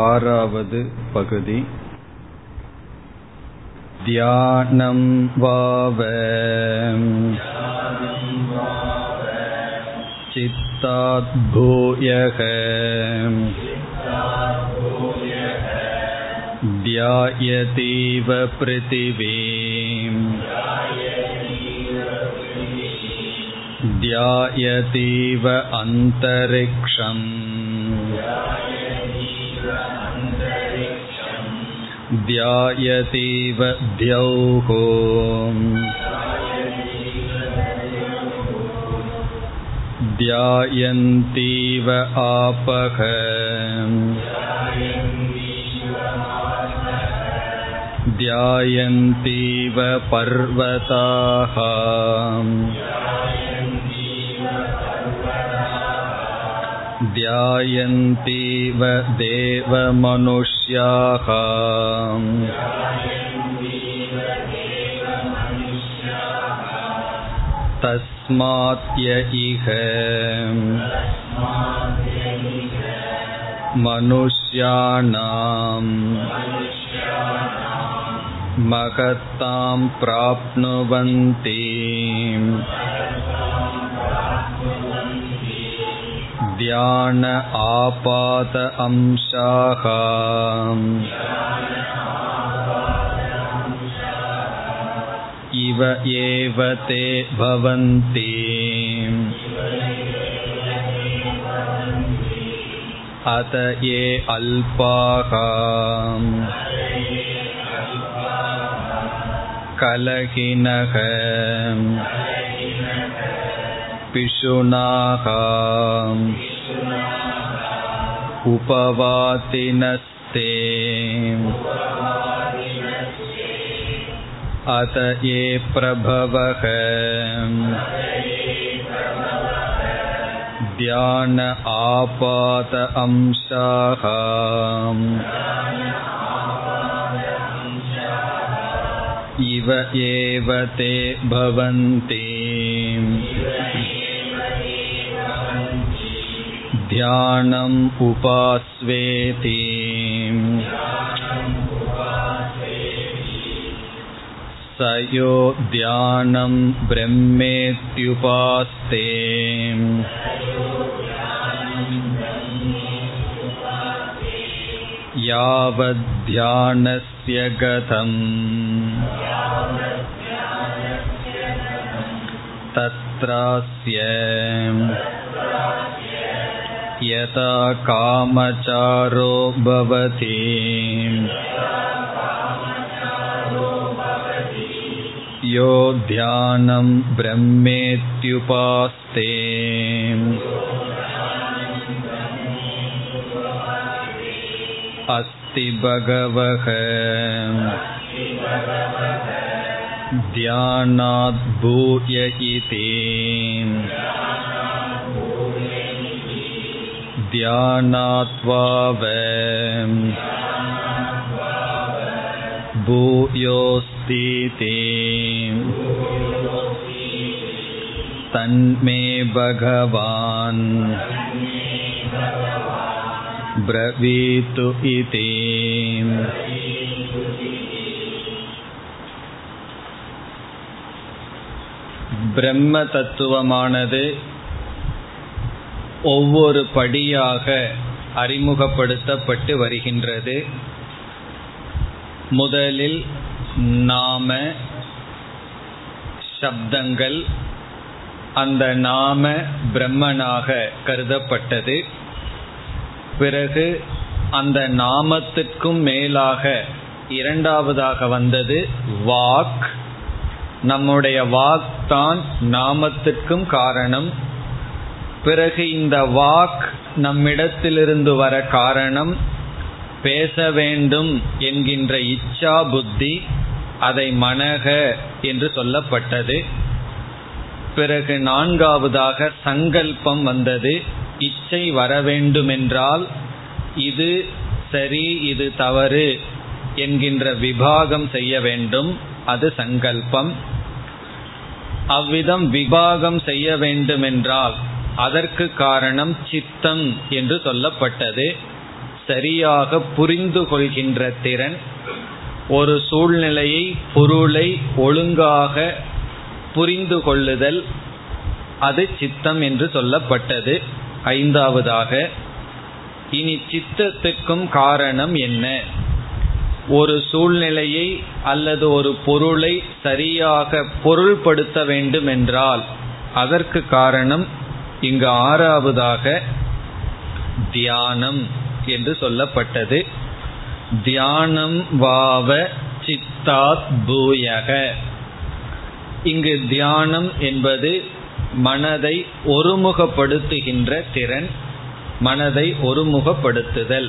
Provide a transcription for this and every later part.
ஆறாவது பகுதி. தியானம் வாவ சித்தாத் பூயக தியாயதீவ பிருத்திவீம் தியாயதீவ அந்தரிக்ஷம் தியாயதீவ த்யௌஹோ. தியாயந்தீவ ஆபக தியாயந்தீவ பர்வதாக தியாயந்தீவ தேவ மனுஷ்யாக தஸ்மாத்ய இஹ மனுஷ்யானாம் மகத்தாம் பிராப்னுவந்தி தியான ஆபாத அம்சாஹ இவ ஏவ தே பவந்தி அதயே அல்பாஹ கலகினஹ பிஷுனாஹ உபவாதினஸ்தே அதயே பிரபவஹ தியான ஆபாத அம்சாஹ இவ ஏவ தே பவந்தி தியானம் உபாஸ்வேதி. சயோ தியானம் பிரம்மேத்யுபாஸ்தே யாவத் தியானஸ்ய கதம் தத்ராஸ்ய யதா காமச்சாரோ பவதி யோ தியானம் பிரம்மேத்யுபாஸ்தே அஸ்தி பகவஹ தியானாத் பூய இதி தியானாத்வாவ பூயோஸ்திதி தன்மே பகவான் பிரவீது இதி. பிரம்ம தத்துவமானது ஒவ்வொரு படியாக அறிமுகப்படுத்தப்பட்டு வருகின்றது. முதலில் நாம சப்தங்கள், அந்த நாம பிரம்மனாக கருதப்பட்டது. பிறகு அந்த நாமத்திற்கும் மேலாக இரண்டாவதாக வந்தது வாக். நம்முடைய வாக் தான் நாமத்திற்கும் காரணம். பிறகு இந்த வாக் நம்மிடத்திலிருந்து வர காரணம் பேச வேண்டும் என்கின்ற இச்சா புத்தி, அதை மனக என்று சொல்லப்பட்டது. பிறகு நான்காவதாக சங்கல்பம் வந்தது. இச்சை வர வேண்டுமென்றால் இது சரி இது தவறு என்கின்ற விபாகம் செய்ய வேண்டும், அது சங்கல்பம். அவ்விதம் விபாகம் செய்ய வேண்டுமென்றால் அதற்கு காரணம் சித்தம் என்று சொல்லப்பட்டது. சரியாக புரிந்து கொள்கின்ற திறன், ஒரு சூழ்நிலையை பொருளை ஒழுங்காக புரிந்து கொள்ளுதல், அது சித்தம் என்று சொல்லப்பட்டது. ஐந்தாவதாக இனி சித்தத்துக்கும் காரணம் என்ன? ஒரு சூழ்நிலையை அல்லது ஒரு பொருளை சரியாக பொருள்படுத்த வேண்டும் என்றால் அதற்கு காரணம் இங்கு ஆறாவதாக தியானம் என்று சொல்லப்பட்டது. தியானம் வாவ சித்தாத் பூயக. இங்கு தியானம் என்பது மனதை ஒருமுகப்படுத்துகின்ற திறன், மனதை ஒருமுகப்படுத்துதல்,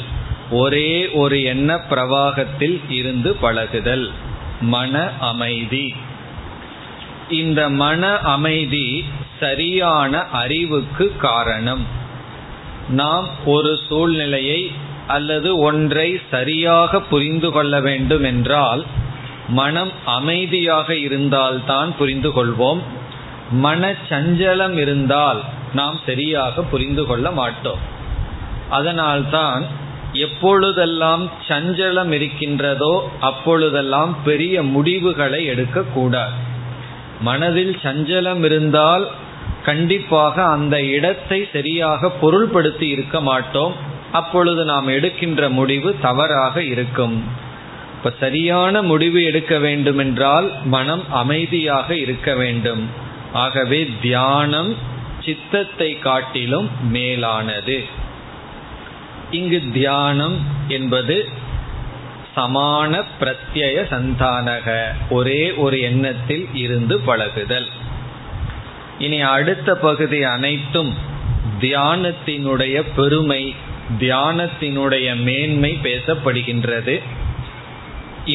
ஒரே ஒரு எண்ண பிரவாகத்தில் இருந்து பழகுதல், மன அமைதி. இந்த மன அமைதி சரியான அறிவுக்கு காரணம். நாம் ஒரு சூழ்நிலையை அல்லது ஒன்றை சரியாக புரிந்து கொள்ள வேண்டும் என்றால் மனம் அமைதியாக இருந்தால்தான் புரிந்து கொள்வோம். மன சஞ்சலம் இருந்தால் நாம் சரியாக புரிந்து கொள்ள மாட்டோம். அதனால்தான் எப்பொழுதெல்லாம் சஞ்சலம் இருக்கின்றதோ அப்பொழுதெல்லாம் பெரிய முடிவுகளை எடுக்கக்கூடாது. மனதில் சஞ்சலம் இருந்தால் கண்டிப்பாக அந்த இடத்தை சரியாக பொருள்படுத்தி இருக்க மாட்டோம். அப்பொழுது நாம் எடுக்கின்ற முடிவு தவறாக இருக்கும். இப்போ சரியான முடிவு எடுக்க வேண்டுமென்றால் மனம் அமைதியாக இருக்க வேண்டும். ஆகவே தியானம் சித்தத்தை காட்டிலும் மேலானது. இங்கு தியானம் என்பது சமான பிரத்யய சந்தானக, ஒரே ஒரு எண்ணத்தில் இருந்து பழகுதல். இனி அடுத்த பகுதி அனைத்தும் தியானத்தினுடைய பெருமை, தியானத்தினுடைய மேன்மை பேசப்படுகின்றது.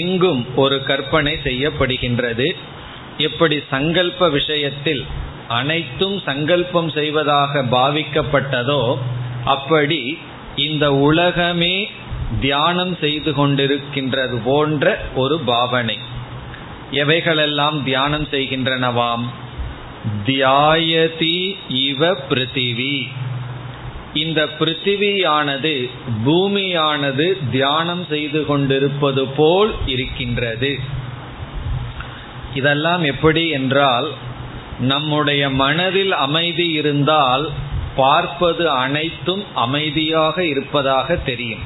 இங்கும் ஒரு கற்பனை செய்யப்படுகின்றது. எப்படி சங்கல்ப விஷயத்தில் அனைத்தும் சங்கல்பம் செய்வதாக பாவிக்கப்பட்டதோ அப்படி இந்த உலகமே தியானம் செய்து கொண்டிருக்கின்றது போன்ற ஒரு பாவனை. எவைகளெல்லாம் தியானம் செய்கின்றனவாம்? தியாயதி இவ பிருத்திவி. இந்த பிருத்திவியானது, பூமியானது தியானம் செய்து கொண்டிருப்பது போல் இருக்கின்றது. இதெல்லாம் எப்படி என்றால், நம்முடைய மனதில் அமைதி இருந்தால் பார்ப்பது அனைத்தும் அமைதியாக இருப்பதாக தெரியும்.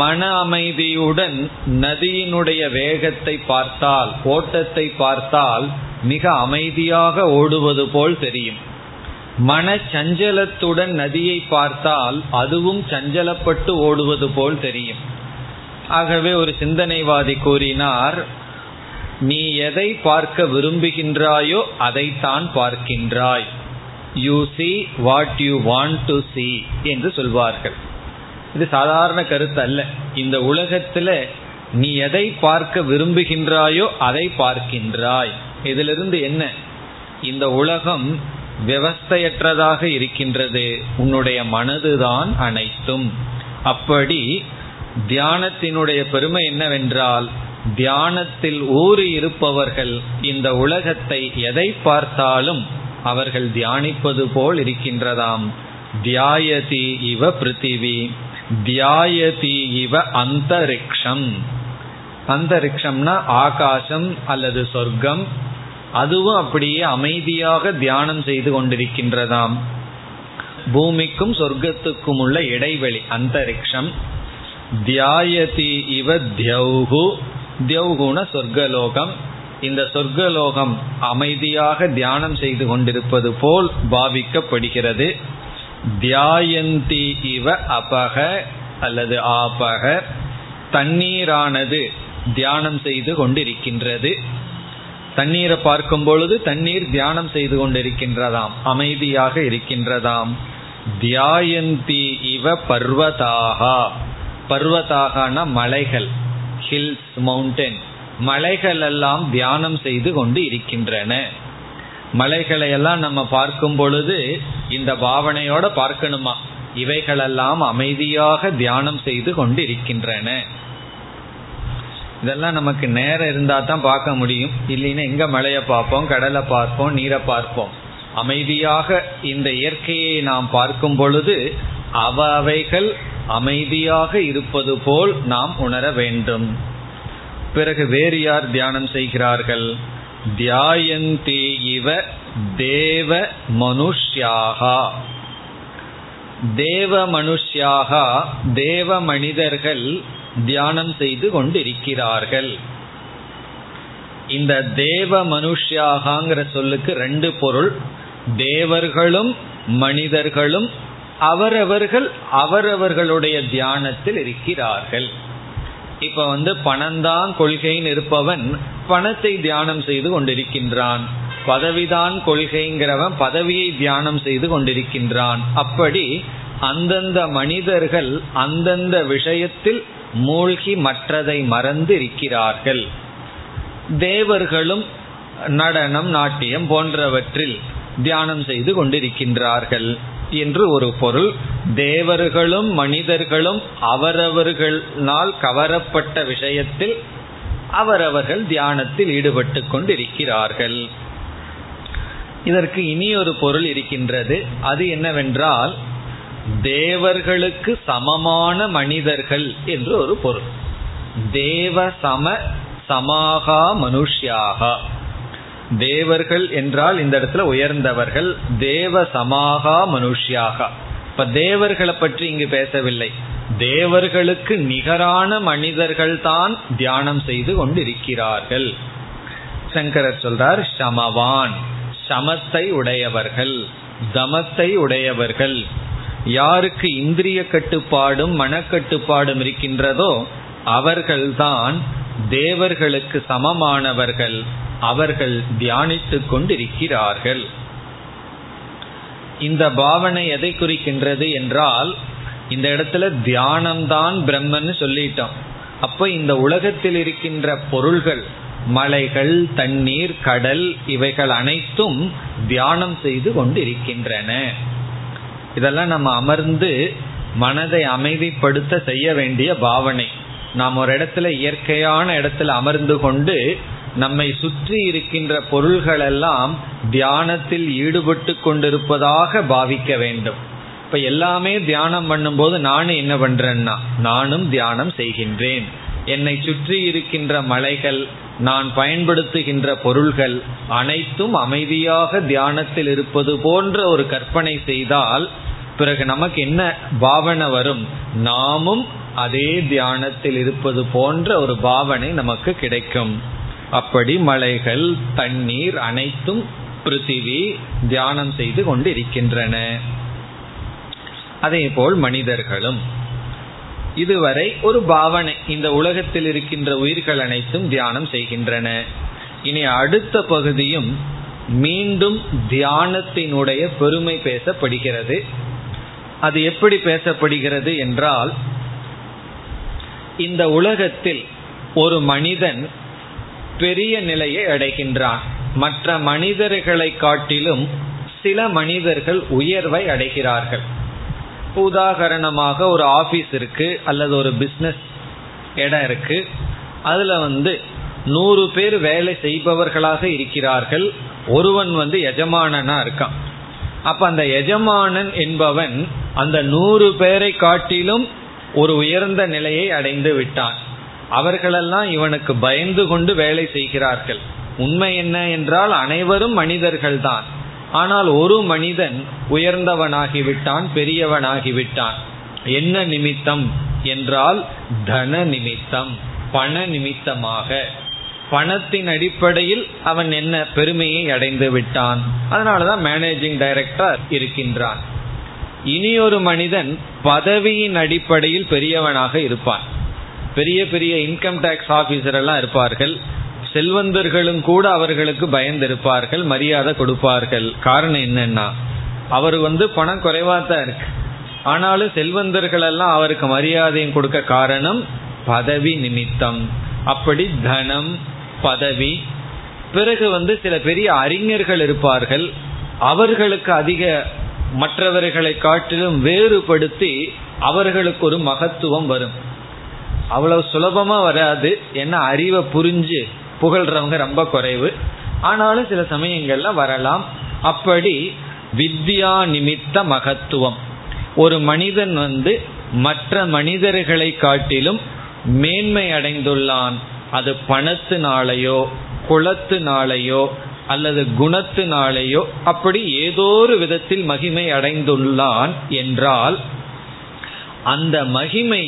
மன அமைதியுடன் நதியினுடைய வேகத்தை பார்த்தால், ஓட்டத்தை பார்த்தால் மிக அமைதியாக ஓடுவது போல் தெரியும். மன சஞ்சலத்துடன் நதியை பார்த்தால் அதுவும் சஞ்சலப்பட்டு ஓடுவது போல் தெரியும். ஆகவே ஒரு சிந்தனைவாதி கூறினார், நீ எதை பார்க்க விரும்புகின்றாயோ அதைத்தான் பார்க்கின்றாய். You see what you want to see என்று சொல்வார்கள். இது சாதாரண கருத்து அல்ல. இந்த உலகத்துல நீ எதை பார்க்க விரும்புகின்றாயோ அதை பார்க்கின்றாய். இதிலிருந்து என்ன? இந்த உலகம் விவஸ்தையற்றதாக இருக்கின்றது, உன்னுடைய மனதுதான் அனைத்தும். அப்படி தியானத்தினுடைய பெருமை என்னவென்றால், தியானத்தில் ஊறி இருப்பவர்கள் இந்த உலகத்தை எதை பார்த்தாலும் அவர்கள் தியானிப்பது போல் இருக்கின்றதாம். தியாயதி இவ பிருத்திவி, தியாயதி இவ அந்தரிக்ஷம். அந்தரிக்ஷம்னா ஆகாசம் அல்லது சொர்க்கம். அதுவும் அப்படியே அமைதியாக தியானம் செய்து கொண்டிருக்கின்றதாம். பூமிக்கும் சொர்க்கத்துக்கும் உள்ள இடைவெளி அந்தரிக்ஷம். தியாயதி இவ தியௌகு. தியௌகுன சொர்க்கலோகம். இந்த சொர்க்கலோகம் அமைதியாக தியானம் செய்து கொண்டிருப்பது போல் பாவிக்கப்படுகிறது. தியாயந்தி இவ அபக அல்லது ஆபக. தண்ணீரானது தியானம் செய்து கொண்டிருக்கின்றது. தண்ணீரை பார்க்கும் பொழுது தண்ணீர் தியானம் செய்து கொண்டிருக்கின்றதாம், அமைதியாக இருக்கின்றதாம். தியாயந்தி இவ பர்வதாகா. பர்வதாகனா மலைகள், ஹில்ஸ், மவுண்டன். மலைகள் எல்லாம் தியானம் செய்து கொண்டு இருக்கின்றன. மலைகளையெல்லாம் நம்ம பார்க்கும் பொழுது இந்த பாவனையோட பார்க்கணுமா, இவைகளெல்லாம் அமைதியாக தியானம் செய்து கொண்டு இருக்கின்றன. இதெல்லாம் நமக்கு நேரம் இருந்தால் தான் பார்க்க முடியும். இல்லைன்னா எங்கே மலையை பார்ப்போம், கடலை பார்ப்போம், நீரை பார்ப்போம். அமைதியாக இந்த இயற்கையை நாம் பார்க்கும் பொழுது அவைகள் அமைதியாக இருப்பது போல் நாம் உணர வேண்டும். பிறகு வேறு யார் தியானம் செய்கிறார்கள்? தியாயந்தி இவ தேவ மனுஷ்யாகா. தேவ மனுஷ்யாகா, தேவ மனிதர்கள் தியானம் செய்து கொண்டிருக்கிறார்கள். இந்த தேவ மனுஷ்யாகாங்கிற சொல்லுக்கு ரெண்டு பொருள். தேவர்களும் மனிதர்களும் அவரவர்கள் அவரவர்களுடைய தியானத்தில் இருக்கிறார்கள். இப்ப பணந்தான் கொள்கைன்னு இருப்பவன் பணத்தை தியானம் செய்து கொண்டிருக்கின்றான், பதவிதான் கொள்கைங்கிறவன் பதவியை தியானம் செய்து கொண்டிருக்கின்றான். அப்படி அந்தந்த மனிதர்கள் அந்தந்த விஷயத்தில் மூழ்கி மற்றதை மறந்து இருக்கிறார்கள். தேவர்களும் நடனம் நாட்டியம் போன்றவற்றில் தியானம் செய்து கொண்டிருக்கின்றார்கள் என்று ஒரு பொருள். தேவர்களும் மனிதர்களும் அவரவர்களால் கவரப்பட்ட விஷயத்தில் அவரவர்கள் தியானத்தில் ஈடுபட்டு கொண்டிருக்கிறார்கள். இதற்கு இனி ஒரு பொருள் இருக்கின்றது. அது என்னவென்றால் தேவர்களுக்கு சமமான மனிதர்கள் என்று ஒரு பொருள். தேவ சம சமாகா மனுஷ்யாகா. தேவர்கள் என்றால் இந்த இடத்துல உயர்ந்தவர்கள். தேவ சமாகா மனுஷ்யாகா. இப்ப தேவர்களை பற்றி இங்கு பேசவில்லை. தேவர்களுக்கு நிகரான மனிதர்கள் தான் தியானம் செய்து கொண்டிருக்கிறார்கள். சங்கரர் சொல்றார் சமவான், சமத்தை உடையவர்கள், தமத்தை உடையவர்கள். யாருக்கு இந்திரிய கட்டுப்பாடும் மனக்கட்டுப்பாடும் இருக்கின்றதோ அவர்கள்தான் தேவர்களுக்கு சமமானவர்கள். அவர்கள் தியானித்து கொண்டிருக்கிறார்கள். இந்த பாவனை எதை குறிக்கின்றது என்றால், இந்த இடத்துல தியானம்தான் பிரம்மன்னு சொல்லிட்டோம். அப்போ இந்த உலகத்தில் இருக்கின்ற பொருள்கள், மலைகள், தண்ணீர், கடல், இவைகள் அனைத்தும் தியானம் செய்து கொண்டிருக்கின்றன. இதெல்லாம் நம்ம அமர்ந்து மனதை அமைதிப்படுத்த செய்ய வேண்டிய பாவனை. நாம் ஒரு இடத்துல இயற்கையான இடத்துல அமர்ந்து கொண்டு நம்மை சுற்றி இருக்கின்ற பொருள்களெல்லாம் தியானத்தில் ஈடுபட்டு கொண்டிருப்பதாக பாவிக்க வேண்டும். இப்ப எல்லாமே தியானம் பண்ணும்போது நானும் என்ன பண்றேன்னா, நானும் தியானம் செய்கின்றேன். என்னை சுற்றி இருக்கின்ற மலைகள், நான் பயன்படுத்துகின்ற பொருள்கள் அனைத்தும் அமைதியாக தியானத்தில் இருப்பது போன்ற ஒரு கற்பனை செய்தால் பிறகு நமக்கு என்ன பாவனை வரும்? நாமும் அதே தியானத்தில் இருப்பது போன்ற ஒரு பாவனை நமக்கு கிடைக்கும். அப்படி மலைகள், தண்ணீர் அனைத்தும், பிருத்திவி தியானம் செய்து கொண்டிருக்கின்றன. அதே போல் மனிதர்களும். இதுவரை ஒரு பாவனை, இந்த உலகத்தில் இருக்கின்ற உயிர்கள் அனைத்தும் தியானம் செய்கின்றன. இனி அடுத்த பகுதியும் மீண்டும் தியானத்தினுடைய பெருமை பேசப்படுகிறது. அது எப்படி பேசப்படுகிறது என்றால், இந்த உலகத்தில் ஒரு மனிதன் பெரிய நிலையை அடைகின்றான். மற்ற மனிதர்களை காட்டிலும் சில மனிதர்கள் உயர்வை அடைகிறார்கள். உதாரணமாக ஒரு ஆபீஸ் இருக்கு, அல்லது ஒரு பிஸ்னஸ் இடம் இருக்கு. அதுல 100 பேர் வேலை செய்பவர்களாக இருக்கிறார்கள். ஒருவன் எஜமானனா இருக்கான். அப்ப அந்த எஜமானன் என்பவன் அந்த 100 பேரை காட்டிலும் ஒரு உயர்ந்த நிலையை அடைந்து விட்டான். அவர்களெல்லாம் இவனுக்கு பயந்து கொண்டு வேலை செய்கிறார்கள். உண்மை என்ன என்றால் அனைவரும் மனிதர்கள் தான். ஆனால் ஒரு மனிதன் உயர்ந்தவனாகிவிட்டான், பெரியவனாகிவிட்டான். என்ன நிமித்தம் என்றால் தன நிமித்தம், பண நிமித்தமாக. பணத்தின் அடிப்படையில் அவன் என்ன பெருமையை அடைந்து விட்டான். அதனாலதான் மேனேஜிங் டைரக்டர் இருக்கின்றான். இனியொரு மனிதன் பதவியின் அடிப்படையில் பெரியவனாக இருப்பான். பெரிய பெரிய இன்கம் டாக்ஸ் ஆபீசர் எல்லாம் இருப்பார்கள். செல்வந்தர்களும் கூட அவர்களுக்கு பயந்திருப்பார்கள், மரியாதை கொடுப்பார்கள். காரணம் என்னன்னா, அவர் பணம் குறைவாதான் இருக்கு, ஆனாலும் செல்வந்தர்கள் எல்லாம் அவருக்கு மரியாதையும் கொடுக்க. காரணம் பதவி நிமித்தம். அப்படி தனம், பதவி. பிறகு சில பெரிய அறிஞர்கள் இருப்பார்கள். அவர்களுக்கு அதிக, மற்றவர்களை காட்டிலும் வேறுபடுத்தி அவர்களுக்கு ஒரு மகத்துவம் வரும். அவ்வளவு சுலபமா வராது. ஏன்னா அறிவை புரிஞ்சு புகழ்றவங்க ரொம்ப குறைவு. ஆனாலும் சில சமயங்கள்ல வரலாம். அப்படி வித்யா நிமித்த மகத்துவம். ஒரு மனிதன் மற்ற மனிதர்களை காட்டிலும் மேன்மை அடைந்துள்ளான். அது பணத்தினாலேயோ குலத்தினாலேயோ அல்லது குணத்தினாலேயோ அப்படி ஏதோ ஒரு விதத்தில் மகிமை அடைந்துள்ளான் என்றால் அந்த மகிமை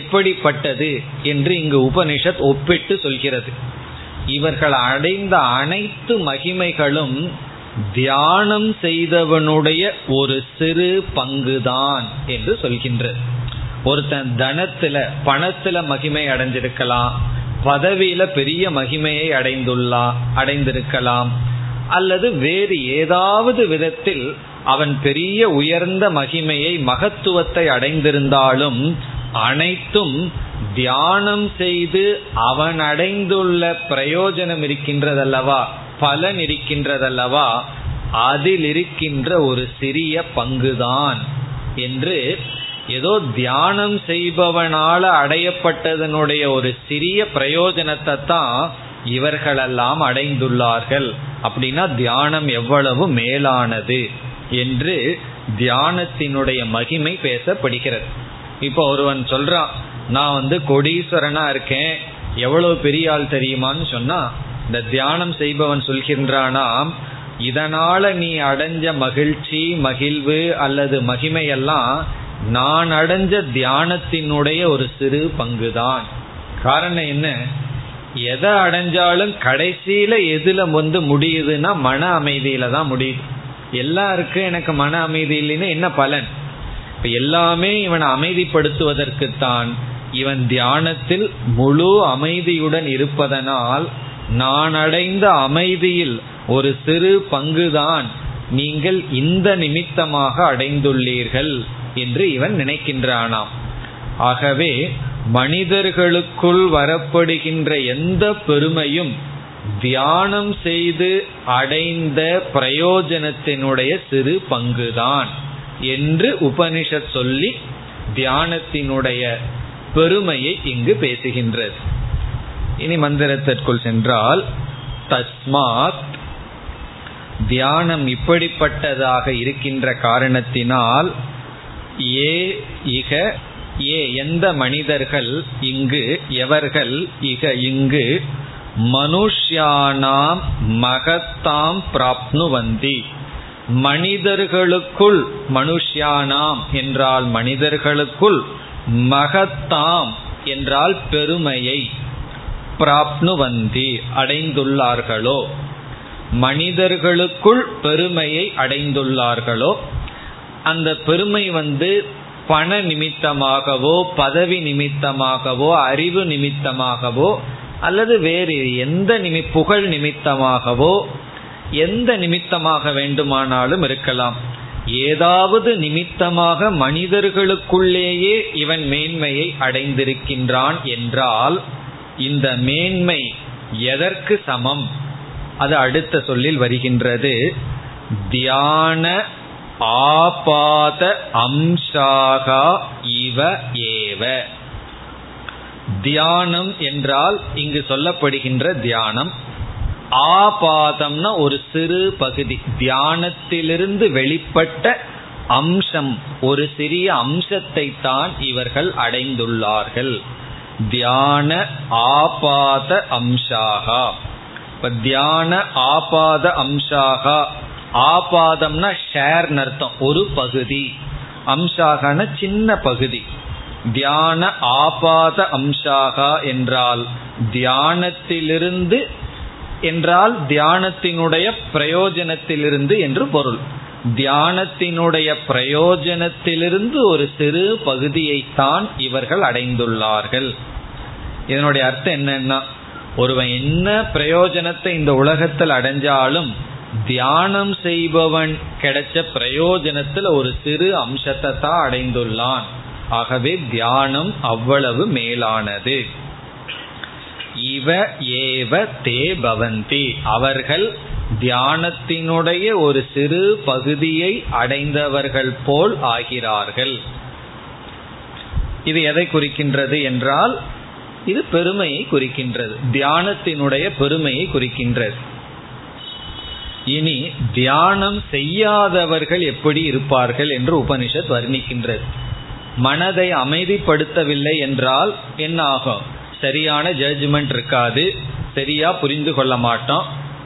எப்படிப்பட்டது என்று இங்கு உபனிஷத் ஒப்பிட்டு சொல்கிறது. இவர்கள் அடைந்த அனைத்து மகிமைகளும் தியானம் செய்தவனுடைய ஒரு சிறு பங்குதான் என்று சொல்கின்றது. ஒருத்தன் தனத்துல பணத்துல மகிமை அடைஞ்சிருக்கலாம், பதவியில பெரிய மகிமையை அடைந்திருக்கலாம், அல்லது வேறு ஏதாவது விதத்தில் அவன் பெரிய உயர்ந்த மகிமையை மகத்துவத்தை அடைந்திருந்தாலும் அனைத்தும் தியானம் செய்து அவன் அடைந்துள்ள பிரயோஜனம் இருக்கின்றதல்லவா, பலன் இருக்கின்றதல்லவா, அதில் இருக்கின்ற ஒரு சிறிய பங்குதான் என்று ஏதோ தியானம் செய்பவனால அடையப்பட்டதனுடைய ஒரு சிறிய பிரயோஜனத்தை தான் இவர்களெல்லாம் அடைந்துள்ளார்கள். அப்படின்னா தியானம் எவ்வளவு மேலானது என்று தியானத்தினுடைய மகிமை பேசப்படுகிறது. இப்போ ஒருவன் சொல்றான், நான் கொடீஸ்வரனா இருக்கேன், எவ்வளவு பெரிய ஆள் தெரியுமான்னு சொன்னா, இந்த தியானம் செய்பவன் சொல்கின்றானாம், இதனால நீ அடைஞ்ச மகிழ்ச்சி மகிழ்வு அல்லது மகிமையெல்லாம் நான் அடைஞ்ச தியானத்தினுடைய ஒரு சிறு பங்குதான். காரணம் என்ன, எதை அடைஞ்சாலும் கடைசியில எதுல முடியுதுன்னா மன அமைதியில தான் முடியுது. எல்லாருக்கும் எனக்கு மன அமைதி இல்லைன்னா என்ன பலன்? இப்ப எல்லாமே இவனை அமைதிப்படுத்துவதற்குத்தான். இவன் தியானத்தில் முழு அமைதியுடன் இருப்பதனால் நான் அடைந்த அமைதியில் ஒரு சிறு பங்குதான் நீங்கள் இந்த நிமித்தமாக அடைந்துள்ளீர்கள் என்று இவன் நினைக்கின்றானாம். ஆகவே மனிதர்களுக்குள் வரப்படுகின்ற எந்த பெருமையும் தியானம் செய்து அடைந்த பிரயோஜனத்தினுடைய சிறு பங்குதான் என்று உபனிஷத் சொல்லி தியானத்தினுடைய பெருமையை இங்கு பேசுகின்றது. இனி மந்திரத்திற்குள் சென்றால், தஸ்மாத் தியானம் இப்படிப்பட்டதாக இருக்கின்ற காரணத்தினால், ஏ இக ஏ எந்த மனிதர்கள் இங்கு எவர்கள் இக இங்கு மனுஷ்யானாம் மகத்தாம் பிராப்னுவந்தி மனிதர்களுக்குள், மனுஷ்யானாம் என்றால் மனிதர்களுக்குள், மகத்தாம் என்றால் பெருமையை, பிராப்னுவந்தி அடைந்துள்ளார்களோ, மனிதர்களுக்குள் பெருமையை அடைந்துள்ளார்களோ. அந்த பெருமை பண நிமித்தமாகவோ பதவி நிமித்தமாகவோ அறிவு நிமித்தமாகவோ அல்லது வேறு எந்த புகழ் நிமித்தமாகவோ எந்த நிமித்தமாக வேண்டுமானாலும் இருக்கலாம். ஏதாவது நிமித்தமாக மனிதர்களுக்குள்ளேயே இவன் மேன்மையை அடைந்திருக்கின்றான் என்றால் இந்த மேன்மை எதற்கு சமம்? அது அடுத்த சொல்லில் வருகின்றது. தியான ஆபாத அம்சாக இவ ஏவ. தியானம் என்றால் இங்கு சொல்லப்படுகின்ற தியானம். ஆபாதம்னா ஒரு சிறு பகுதி, தியானத்திலிருந்து வெளிப்பட்ட அம்சம், ஒரு சிறிய அம்சத்தை தான் இவர்கள் அடைந்துள்ளார்கள். தியான ஆபாத அம்சாகா. இப்ப தியான ஆபாத அம்சாகா, ஆபாதம்னா ஷேர் அர்த்தம், ஒரு பகுதி, அம்சாகன சின்ன பகுதி. தியான ஆபாத அம்சாகா என்றால் தியானத்திலிருந்து என்றால் தியானத்தினுடைய பிரயோஜனத்திலிருந்து என்று பொருள். தியானத்தினுடைய பிரயோஜனத்திலிருந்து ஒரு சிறு பகுதியைத்தான் இவர்கள் அடைந்துள்ளார்கள். இதனுடைய அர்த்தம் என்னன்னா, ஒருவன் என்ன பிரயோஜனத்தை இந்த உலகத்தில் அடைஞ்சாலும் தியானம் செய்பவன் கிடைச்ச பிரயோஜனத்துல ஒரு சிறு அம்சத்தை தான் அடைந்துள்ளான். ஆகவே தியானம் அவ்வளவு மேலானது. இவ ஏவ தே பவந்தி, அவர்கள் தியானத்தினுடைய ஒரு சிறு பகுதியை அடைந்தவர்கள் போல் ஆகிறார்கள். இது எதை குறிக்கின்றது என்றால், இது பெருமையை குறிக்கின்றது, தியானத்தினுடைய பெருமையை குறிக்கின்றது. இனி தியானம் செய்யாதவர்கள் எப்படி இருப்பார்கள் என்று உபனிஷத் வர்ணிக்கின்றது. மனதை அமைதிப்படுத்தவில்லை என்றால் என்ன ஆகும்? சரியான ஜட்ஜ்மெண்ட் இருக்காது, சரியா புரிந்து கொள்ள மாட்டோம்.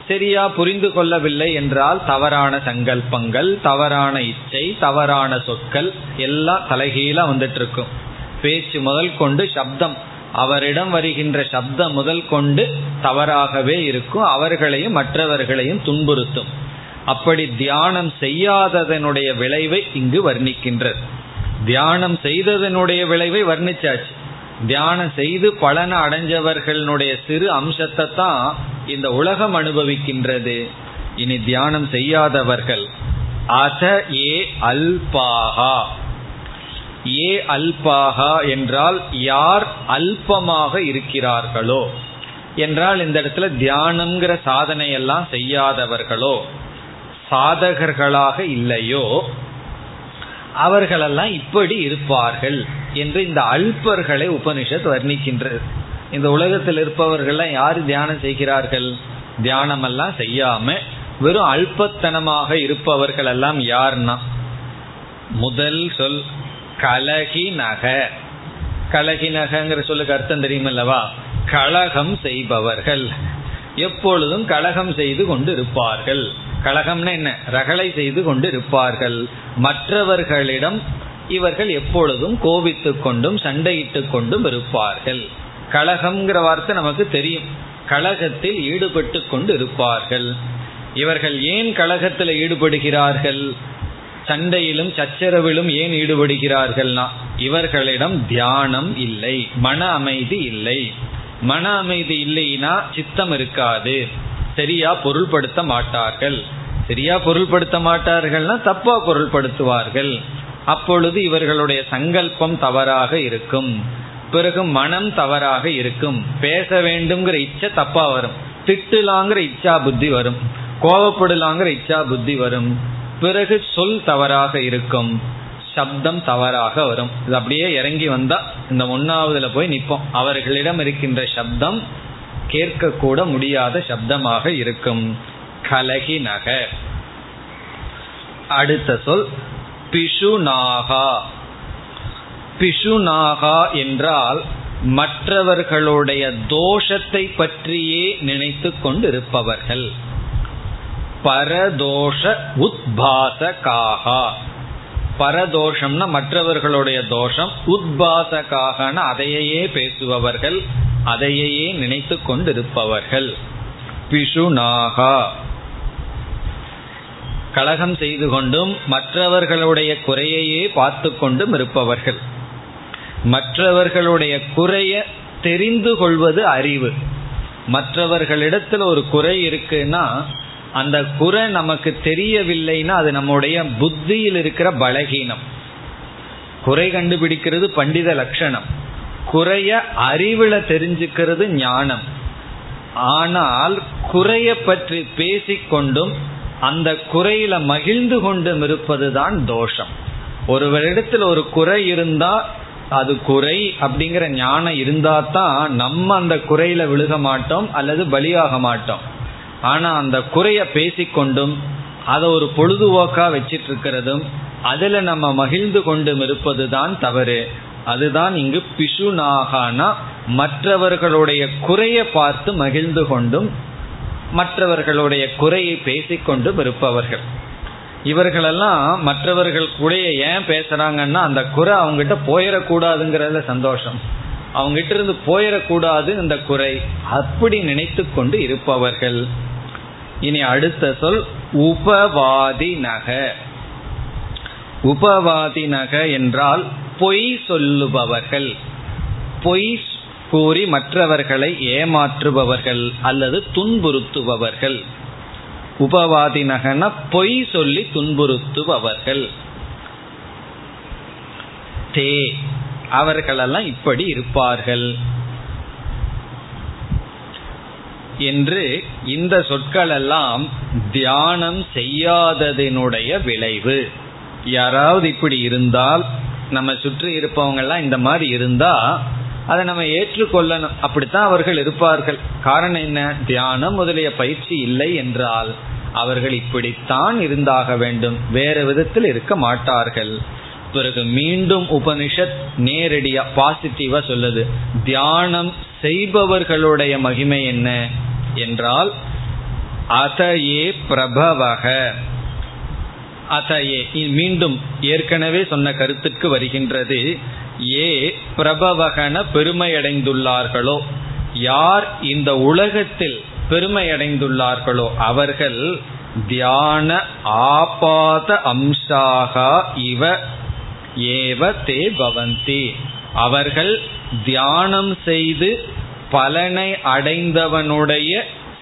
சரியா புரிந்து கொள்ளவில்லை என்றால் தவறான சங்கல்பங்கள், தவறான இச்சை, தவறான சொற்கள் எல்லாம் தலைகீழா வந்துட்டு இருக்கும். பேச்சு முதல் கொண்டு சப்தம், அவரிடம் வருகின்ற சப்தம் முதல் கொண்டு தவறாகவே இருக்கும், அவர்களையும் மற்றவர்களையும் துன்புறுத்தும். அப்படி தியானம் செய்யாததனுடைய விளைவை இங்கு வர்ணிக்கின்றது. தியானம் செய்ததனுடைய விளைவை வர்ணிச்சாச்சு. தியானம் செய்து பலனை அடைஞ்சவர்களுடைய சிறு அம்சத்தை தான் இந்த உலகம் அனுபவிக்கின்றது. இனி தியானம் செய்யாதவர்கள் அத ஏ அல்பாஹா. ஏ அல்பாஹா என்றால் யார் அல்பமாக இருக்கிறார்களோ என்றால் இந்த இடத்துல தியானம்ங்கிற சாதனையெல்லாம் செய்யாதவர்களோ, சாதகர்களாக இல்லையோ, அவர்களெல்லாம் இப்படி இருப்பார்கள் என்று இந்த அல்பர்களை உபனிஷத் வர்ணிக்கின்றது. இந்த உலகத்தில் இருப்பவர்கள்லாம் யார் தியானம் செய்கிறார்கள்? தியானமெல்லாம் செய்யாம வெறும் அல்பத்தனமாக இருப்பவர்கள் எல்லாம் யார்னா, முதல் சொல் கலகினக. கலகினகங்கிற சொல்லுக்கு அர்த்தம் தெரியுமல்லவா? கலகம் செய்பவர்கள், எப்பொழுதும் கலகம் செய்து கொண்டு இருப்பார்கள். கலகம்னா என்ன? ரகளை செய்து கொண்டு இருப்பார்கள். மற்றவர்களிடம் இவர்கள் எப்பொழுதும் கோபித்து கொண்டும் சண்டையிட்டு கொண்டும் இருப்பார்கள். கலகம்ங்கிற வார்த்தை நமக்கு தெரியும். கலகத்தில் ஈடுபட்டு கொண்டு இருப்பார்கள். இவர்கள் ஏன் கலகத்தில் ஈடுபடுகிறார்கள்? சண்டையிலும் சச்சரவிலும் ஏன் ஈடுபடுகிறார்கள்னா இவர்களிடம் தியானம் இல்லை, மன அமைதி இல்லை. மன அமைதி இல்லைன்னா சித்தம் இருக்காது, சரியா பொருள்படுத்த மாட்டார்கள். சரியா பொருள்படுத்த மாட்டார்கள்னா தப்பா பொருள்படுத்துவார்கள். அப்பொழுது இவர்களுடைய சங்கல்பம் தவறாக இருக்கும், பிறகு மனம் தவறாக இருக்கும். பேச வேண்டும்ங்கிற இச்சை தப்பா வரும், திட்டுலாங்கிற இச்சா புத்தி வரும், கோபப்படலாங்கிற இச்சா புத்தி வரும். பிறகு சொல் தவறாக இருக்கும், சப்தம் தவறாக வரும். இது அப்படியே இறங்கி வந்தா இந்த ஒன்னாவதுல போய் நிற்போம். அவர்களிடம் இருக்கின்ற சப்தம் கேட்கக்கூட முடியாத சப்தமாக இருக்கும். கலகி நக. அடுத்த சொல் பிஷுநாகா. பிஷுநாகா என்றால் மற்றவர்களுடைய தோஷத்தை பற்றியே நினைத்து கொண்டிருப்பவர்கள். பரதோஷ உத்பாசகாகா. பரதோஷம்னா மற்றவர்களுடைய தோஷம், உத்பாசகாகனா அதையே பேசுபவர்கள், அதையே நினைத்து கொண்டிருப்பவர்கள். பிஷுநாகா கலகம் செய்து கொண்டும் மற்றவர்களுடைய குறையையே பார்த்து கொண்டும் இருப்பவர்கள். மற்றவர்களுடைய குறையை தெரிந்து கொள்வது அறிவு. மற்றவர்களிடத்தில் ஒரு குறை இருக்குன்னா அந்த குறை நமக்கு தெரியவில்லைன்னா அது நம்முடைய புத்தியில் இருக்கிற பலகீனம். குறை கண்டுபிடிக்கிறது பண்டித லட்சணம், குறைய அறிவுல தெரிஞ்சுக்கிறது ஞானம். ஆனால் குறைய பற்றி பேசிக்கொண்டும் அந்த குறையில மகிழ்ந்து கொண்டும் இருப்பதுதான் தோஷம். ஒருவரிடத்தில் ஒரு குறை இருந்தா அது குறை அப்படிங்கிற ஞானம் இருந்தா தான் நம்ம அந்த குறையில விழுக மாட்டோம் அல்லது பலியாக மாட்டோம். ஆனா அந்த குறைய பேசிக்கொண்டும் அதை ஒரு பொழுதுபோக்கா வச்சிட்டு இருக்கிறதும் அதுல நம்ம மகிழ்ந்து கொண்டும் இருப்பதுதான் தவறு. அதுதான் இங்கு பிஷுநாகனா மற்றவர்களுடைய குறையை பார்த்து மகிழ்ந்து கொண்டும் மற்றவர்களுடைய குறையை பேசிக்கொண்டும் இருப்பவர்கள். இவர்களெல்லாம் மற்றவர்கள் குறைய ஏன் பேசுறாங்கன்னா அந்த குறை அவங்ககிட்ட போயிடக்கூடாதுங்கிறதுல சந்தோஷம், அவங்ககிட்ட இருந்து போயிடக்கூடாது இந்த குறை, அப்படி நினைத்து கொண்டு இருப்பவர்கள். இனி அடுத்த சொல் உபவாதி நக. உபவாதி நக என்றால் பொய் சொல்லுபவர்கள், பொய் கூறி மற்றவர்களை ஏமாற்றுபவர்கள் அல்லது துன்புறுத்துபவர்கள். உபவாதி நகன பொய் சொல்லி துன்புறுத்துபவர்கள். தே அவர்களெல்லாம் இப்படி இருப்பார்கள் என்று இந்த சொற்களெல்லாம் தியானம் செய்யாததினுடைய விளைவு. யாராவது இப்படி இருந்தால், நம்ம சுற்றி இருப்பவங்கெல்லாம் இந்த மாதிரி இருந்தா அதை நம்ம ஏற்றுக்கொள்ளணும், அப்படித்தான் அவர்கள் இருப்பார்கள். காரணம் என்ன? தியானம் முதலிய பயிற்சி இல்லை என்றால் அவர்கள் இப்படித்தான் இருந்தாக வேண்டும், வேறு விதத்தில் இருக்க மாட்டார்கள். பிறகு மீண்டும் உபனிஷத் நேரடியா பாசிட்டிவா சொல்லுது. தியானம் செய்பவர்களுடைய மகிமை என்ன என்றால் அதையே பிரபவக, அதையே மீண்டும் ஏற்கனவே சொன்ன கருத்துக்கு வருகின்றது. ஏ பிரபவகன பெருமையடைந்துள்ளார்களோ, யார் இந்த உலகத்தில் பெருமையடைந்துள்ளார்களோ அவர்கள் தியான ஆபாத அம்சாகா இவ ஏவ தே பவந்தி, அவர்கள் தியானம் செய்து பலனை அடைந்தவனுடைய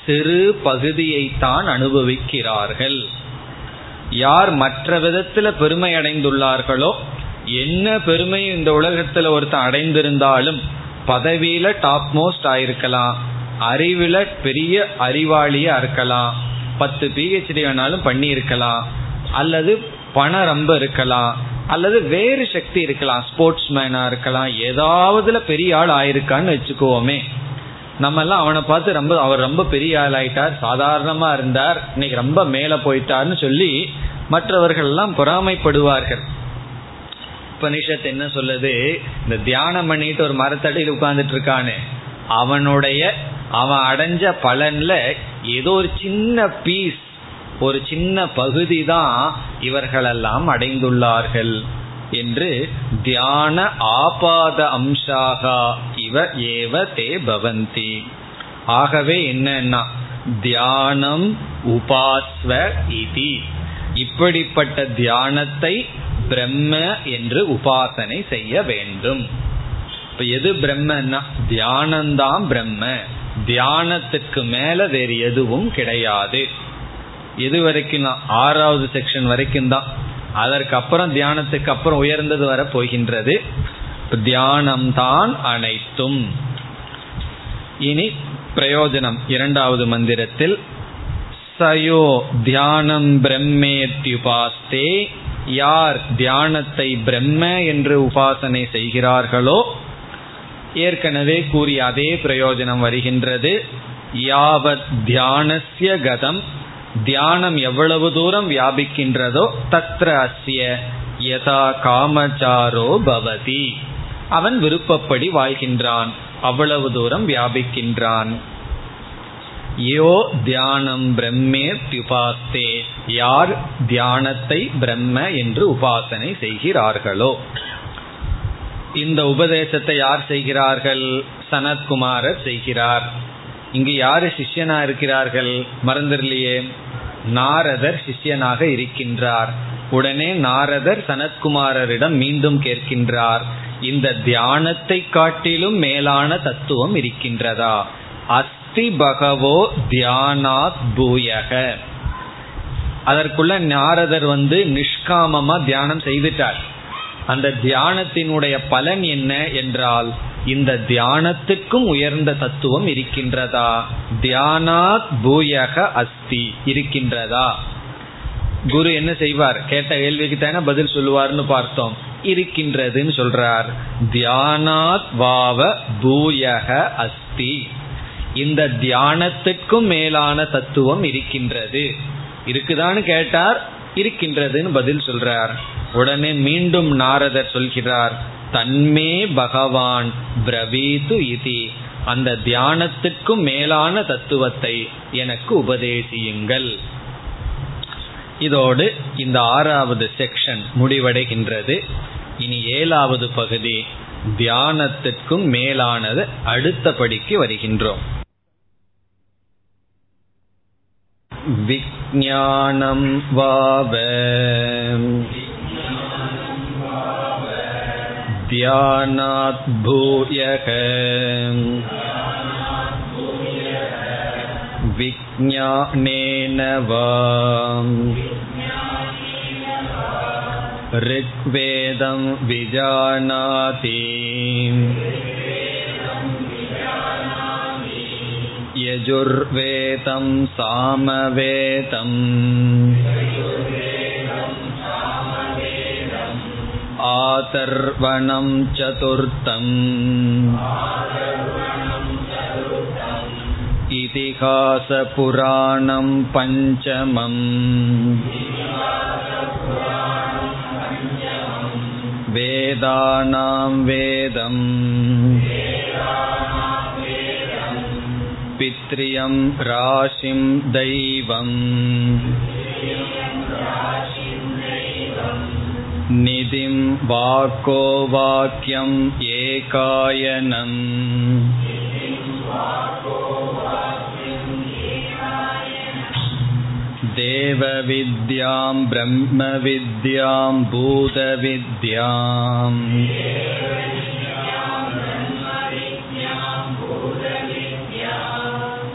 சிறு பகுதியைத்தான் அனுபவிக்கிறார்கள். யார் மற்ற விதத்துல பெருமை அடைந்துள்ளார்களோ, என்ன பெருமை இந்த உலகத்துல ஒருத்தன் அடைந்திருந்தாலும், பதவியில டாப் மோஸ்ட் ஆயிருக்கலாம், அறிவுல பெரிய அறிவாளியா இருக்கலாம், 10 PhD வேணாலும் பண்ணி இருக்கலாம், அல்லது பணம் ரொம்ப இருக்கலாம், அல்லது வேறு சக்தி இருக்கலாம், ஸ்போர்ட்ஸ் மேனா இருக்கலாம், ஏதாவதுல பெரிய ஆள் ஆயிருக்கான்னு வச்சுக்கோமே. நம்ம எல்லாம் அவனை பார்த்து ரொம்ப அவர் ரொம்ப பெரிய ஆள் ஆயிட்டார், சாதாரணமா இருந்தார், இன்னைக்கு ரொம்ப மேல போயிட்டார்னு சொல்லி மற்றவர்கள் எல்லாம் பொறாமைப்படுவார்கள். உபனிஷத் என்ன சொல்லுது, இந்த தியானம் பண்ணிட்டு ஒரு மரத்தடியில் உட்கார்ந்துட்டு இருக்கானு, அவன் அடைஞ்ச பலன்ல ஏதோ ஒரு சின்ன பீஸ், ஒரு சின்ன பகுதி தான் இவர்களெல்லாம் அடைந்துள்ளார்கள் என்று தியான ஆபாத அம்சாகா இவ ஏவ தே பவந்தி. ஆகவே என்னன்னா தியானம் உபாஸ்வ இதி, இப்படிப்பட்ட தியானத்தை பிரம்ம என்று உபாசனை செய்ய வேண்டும். இப்ப எது பிரம்மன்னா தியானம்தான் பிரம்ம, தியானத்துக்கு மேல வேறு எதுவும் கிடையாது. இது வரைக்கும் தான் 6வது செக்ஷன் வரைக்கும் தான், அதற்கப்புறம் தியானத்துக்கு அப்புறம் உயர்ந்தது வர போகின்றது. தியானம் தான் அனைத்தும். இனி பிரயோஜனம் 2வது மந்திரத்தில் சயோ தியானம் பிரம்மேத்யுபாஸ்தே, யார் தியானத்தை பிரம்ம என்று உபாசனை செய்கிறார்களோ, ஏற்கனவே கூறிய அதே பிரயோஜனம் வருகின்றது. யாவத் தியானஸ்ய கதம், தியானம் எவ்வளவு தூரம் வியாபிக்கின்றதோ, தத்ர அஸ்ய யதா காமச்சாரோ பவதி, அவன் விருப்பப்படி வாழ்கின்றான், அவ்வளவு தூரம் வியாபிக்கின்றான். யோ தியானம் பிரம்மேத்யுபாஸ்தே, யார் தியானத்தை பிரம்ம என்று உபாசனை செய்கிறார்களோ. இந்த உபதேசத்தை யார் செய்கிறார்கள்? சனத்குமாரர் செய்கிறார். இங்கு யாரு சிஷ்யனா இருக்கிறார்கள்? மறந்துடலையே, நாரதர் சிஷ்யனாக இருக்கின்றார். உடனே நாரதர் சனத்குமாரரிடம் மீண்டும் கேட்கின்றார், இந்த தியானத்தை காட்டிலும் மேலான தத்துவம் இருக்கின்றதா? அஸ்தி பகவோ தியானாத் பூயக. அதற்குள்ள நாரதர் நிஷ்காமமா தியானம் செய்துட்டார். அந்த தியானத்தினுடைய பலன் என்ன என்றால், இந்த தியானத்துக்கும் உயர்ந்த தத்துவம் இருக்கின்றதா? தியானாத் பூயக அஸ்தி, இருக்கின்றதா? குரு என்ன செய்வார்? கேட்ட கேள்விக்கு தானே பதில் சொல்லுவார்னு பார்த்தோம். இருக்கின்றதுன்னு சொல்றார். தியானாத் வாவ பூயக அஸ்தி, இந்த தியானத்துக்கும் மேலான தத்துவம் இருக்கின்றது. இருக்குதான்னு கேட்டார், இருக்கின்றதுன்னு பதில் சொல்றார். உடனே மீண்டும் நாரதர் சொல்கிறார், தன்மே பகவான் பிரவீது இதி, அந்த தியானத்துக்கும் மேலான தத்துவத்தை எனக்கு உபதேசியுங்கள். இதோடு இந்த 6வது செக்ஷன் முடிவடைகின்றது. இனி 7வது பகுதி, தியானத்திற்கும் மேலானது அடுத்தபடிக்கு வருகின்றோம். விஞ்ஞானம் வாவ தியானாத் பூயக விஞ்ஞானேன வாம் ரிக்வேதம் விஜானாதி யஜுர்வேதம் சாமவேதம் ஆதர்வணம் சதுர்த்தம் இதிகாச புராணம் பஞ்சமம் வேதானாம் வேதம் பித்ரியம் ராசிம் தெய்வம் நிதிம் வாக்கோ வாக்கியம் ஏகாயனம் தேவ வித்யாம் பிரம்ம வித்யாம் பூத வித்யாம்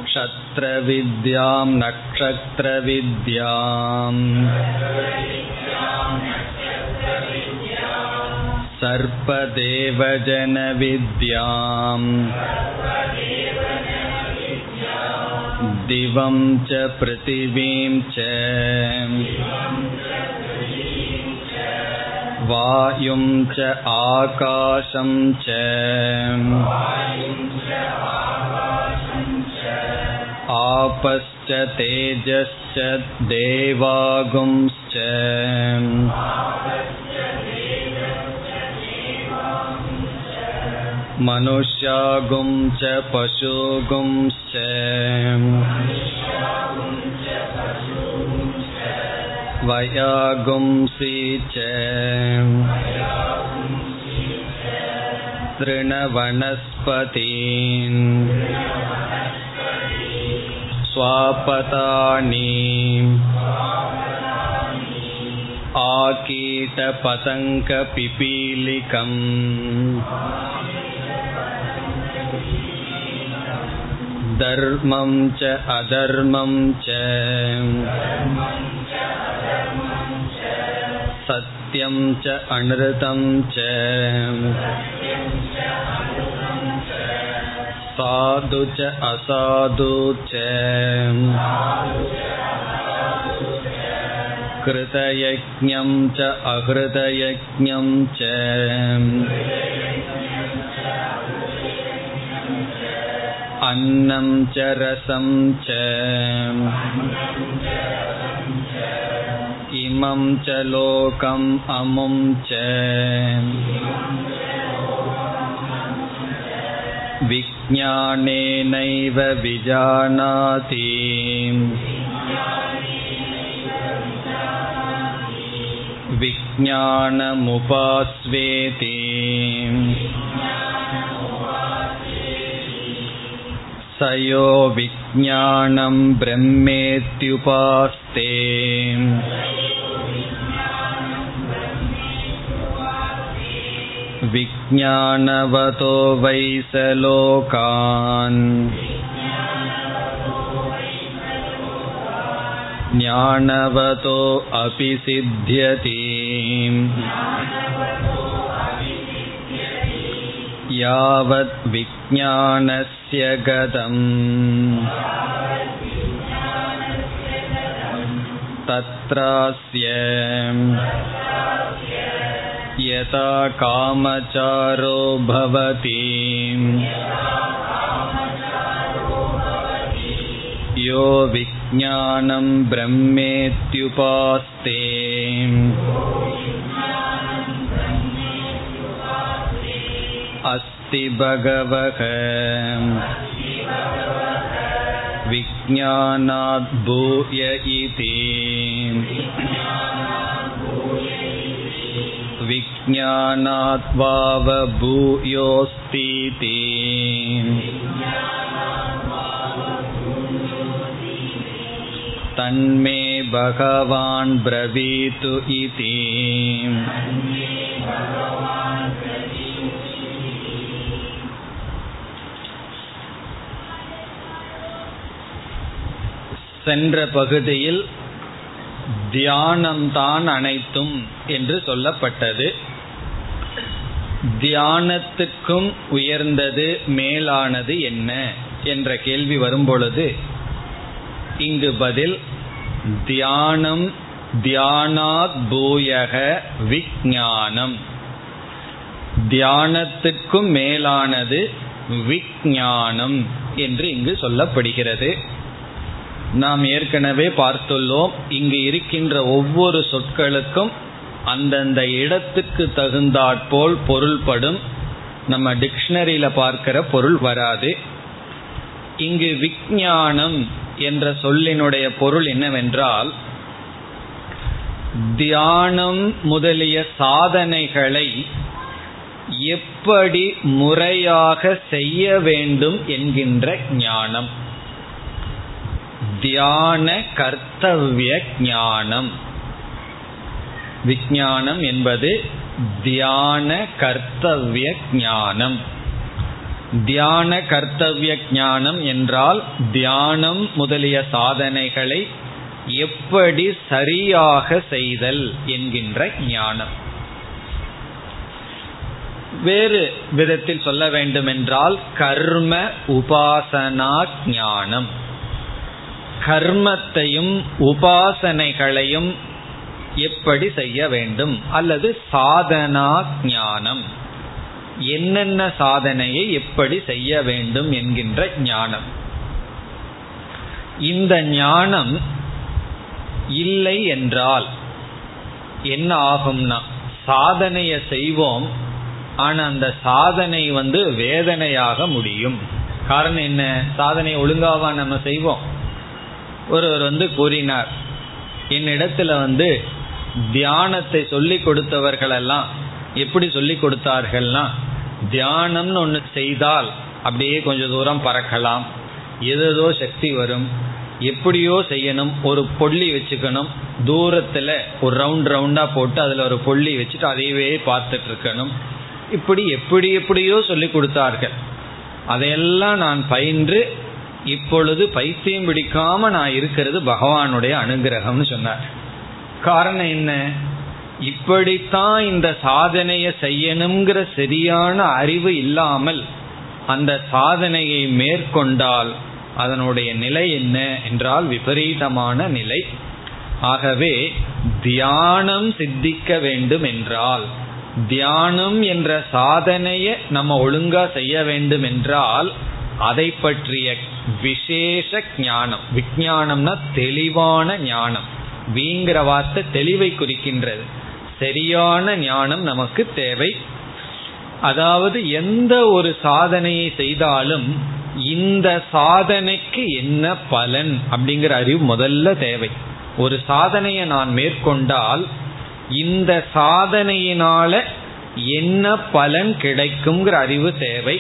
க்ஷத்ர வித்யாம் நக்ஷத்ர வித்யாம் சர்பதேவஜன வித்யாம் திவம் ச பிருத்திவீம் ச வாயும் ச ஆகாசம் ச ஆபஸ்ச தேஜஸ் ச தேவாகும்ஸ்ச மனுஷ்யாகும் ச பசுகும் ச வயாகும்சி ச த்ருணவனஸ்பதீன் ஸ்வாபதானி ஆகீட பதங்க பிபீலிகம் தர்மம் ச அதர்மம் ச சத்யம் ச அன்ருதம் ச சாது ச அசாது ச கிருதயஜ்ஞம் ச அகிருதயஜ்ஞம் ச அன்னம் ச ரசம் ச இமம் ச லோகம் அமும் ச விஜ்ஞானேனைவ விஜானாதி விஜ்ஞானமுபாஸ்வேதி சயோ விஜ்ஞானம் பிரம்மேத்யுபாஸ்தே விஜ்ஞானவதோ வை ச லோகான் ஞானவதோ அபி சித்யதி யாவத் விஜ்ஞானஸ்ய கதம் தத்ராஸ்ய யதா காமச்சாரோ பவதி யோ விஜ்ஞானம் பிரம்மேத்யுபாஸ்தே அஸ்தி பகவஹ விஜ்ஞானாத் பூய இதி விஜ்ஞானாத் வாவ பூயோஸ்தி இதி தன்மே பகவான் ப்ரவீத்து இதி சென்ற பகுதியில் தியானம்தான் அனைத்தும் என்று சொல்லப்பட்டது. தியானத்துக்கும் உயர்ந்தது மேலானது என்ன என்ற கேள்வி வரும்பொழுது இங்கு பதில் தியானம் தியானாத் பூயக விஞ்ஞானம். தியானத்துக்கும் மேலானது விஞ்ஞானம் என்று இங்கு சொல்லப்படுகிறது. நாம் ஏற்கனவே பார்த்துள்ளோம், இங்கு இருக்கின்ற ஒவ்வொரு சொற்களுக்கும் அந்தந்த இடத்துக்கு தகுந்தாற்போல் பொருள்படும். நம்ம டிக்ஷனரியில பார்க்கிற பொருள் வராது. இங்கு விஞ்ஞானம் என்ற சொல்லினுடைய பொருள் என்னவென்றால், தியானம் முதலிய சாதனைகளை எப்படி முறையாக செய்ய வேண்டும் என்கின்ற ஞானம், தியான கர்த்தவ்ய ஞானம். விஞ்ஞானம் என்பது தியான கர்த்தவ்ய ஞானம். தியான கர்த்தவ்ய ஞானம் என்றால் தியானம் முதலிய சாதனைகளை எப்படி சரியாக செய்தல் என்கின்ற ஞானம். வேறு விதத்தில் சொல்ல வேண்டுமென்றால் கர்ம உபாசனா ஞானம். கர்மத்தையும் உபாசனைகளையும் எப்படி செய்ய வேண்டும், அல்லது சாதனா ஞானம், என்னென்ன சாதனையை எப்படி செய்ய வேண்டும் என்கின்ற ஞானம். இந்த ஞானம் இல்லை என்றால் என்ன ஆகும்னா, சாதனையை செய்வோம், ஆனா அந்த சாதனை வேதனையாக முடியும். காரணம் என்ன, சாதனை ஒழுங்காவா நம்ம செய்வோம். ஒருவர் கூறினார், என்னிடத்துல தியானத்தை சொல்லி கொடுத்தவர்களெல்லாம் எப்படி சொல்லி கொடுத்தார்கள்னா, தியானம்னு ஒன்று செய்தால் அப்படியே கொஞ்சம் தூரம் பறக்கலாம், ஏதோ சக்தி வரும், எப்படியோ செய்யணும், ஒரு பொள்ளி வச்சுக்கணும், தூரத்தில் ஒரு ரவுண்டாக போட்டு அதில் ஒரு பொள்ளி வச்சுட்டு அதையவே பார்த்துட்டு இருக்கணும், இப்படி எப்படி எப்படியோ சொல்லி கொடுத்தார்கள். அதையெல்லாம் நான் பயின்று இப்பொழுது பைத்தியம் பிடிக்காம நான் இருக்கிறது பகவானுடைய அனுகிரகம்னு சொன்னார். காரணம் என்ன, இப்படித்தான் இந்த சாதனையை செய்யணுங்கிற சரியான அறிவு இல்லாமல் அந்த சாதனையை மேற்கொண்டால் அதனுடைய நிலை என்ன என்றால் விபரீதமான நிலை. ஆகவே தியானம் சித்திக்க வேண்டும் என்றால், தியானம் என்ற சாதனையை நம்ம ஒழுங்கா செய்ய வேண்டும் என்றால் அதை பற்றிய விசேஷ ஞானம். விஞ்ஞானம்னா தெளிவான ஞானம். வீங்கிற வார்த்தை தெளிவை குறிக்கின்றது. சரியான ஞானம் நமக்கு தேவை. அதாவது எந்த ஒரு சாதனையை செய்தாலும் இந்த சாதனைக்கு என்ன பலன் அப்படிங்கிற அறிவு முதல்ல தேவை. ஒரு சாதனையை நான் மேற்கொண்டால் இந்த சாதனையினால என்ன பலன் கிடைக்கும்ங்கிற அறிவு தேவை.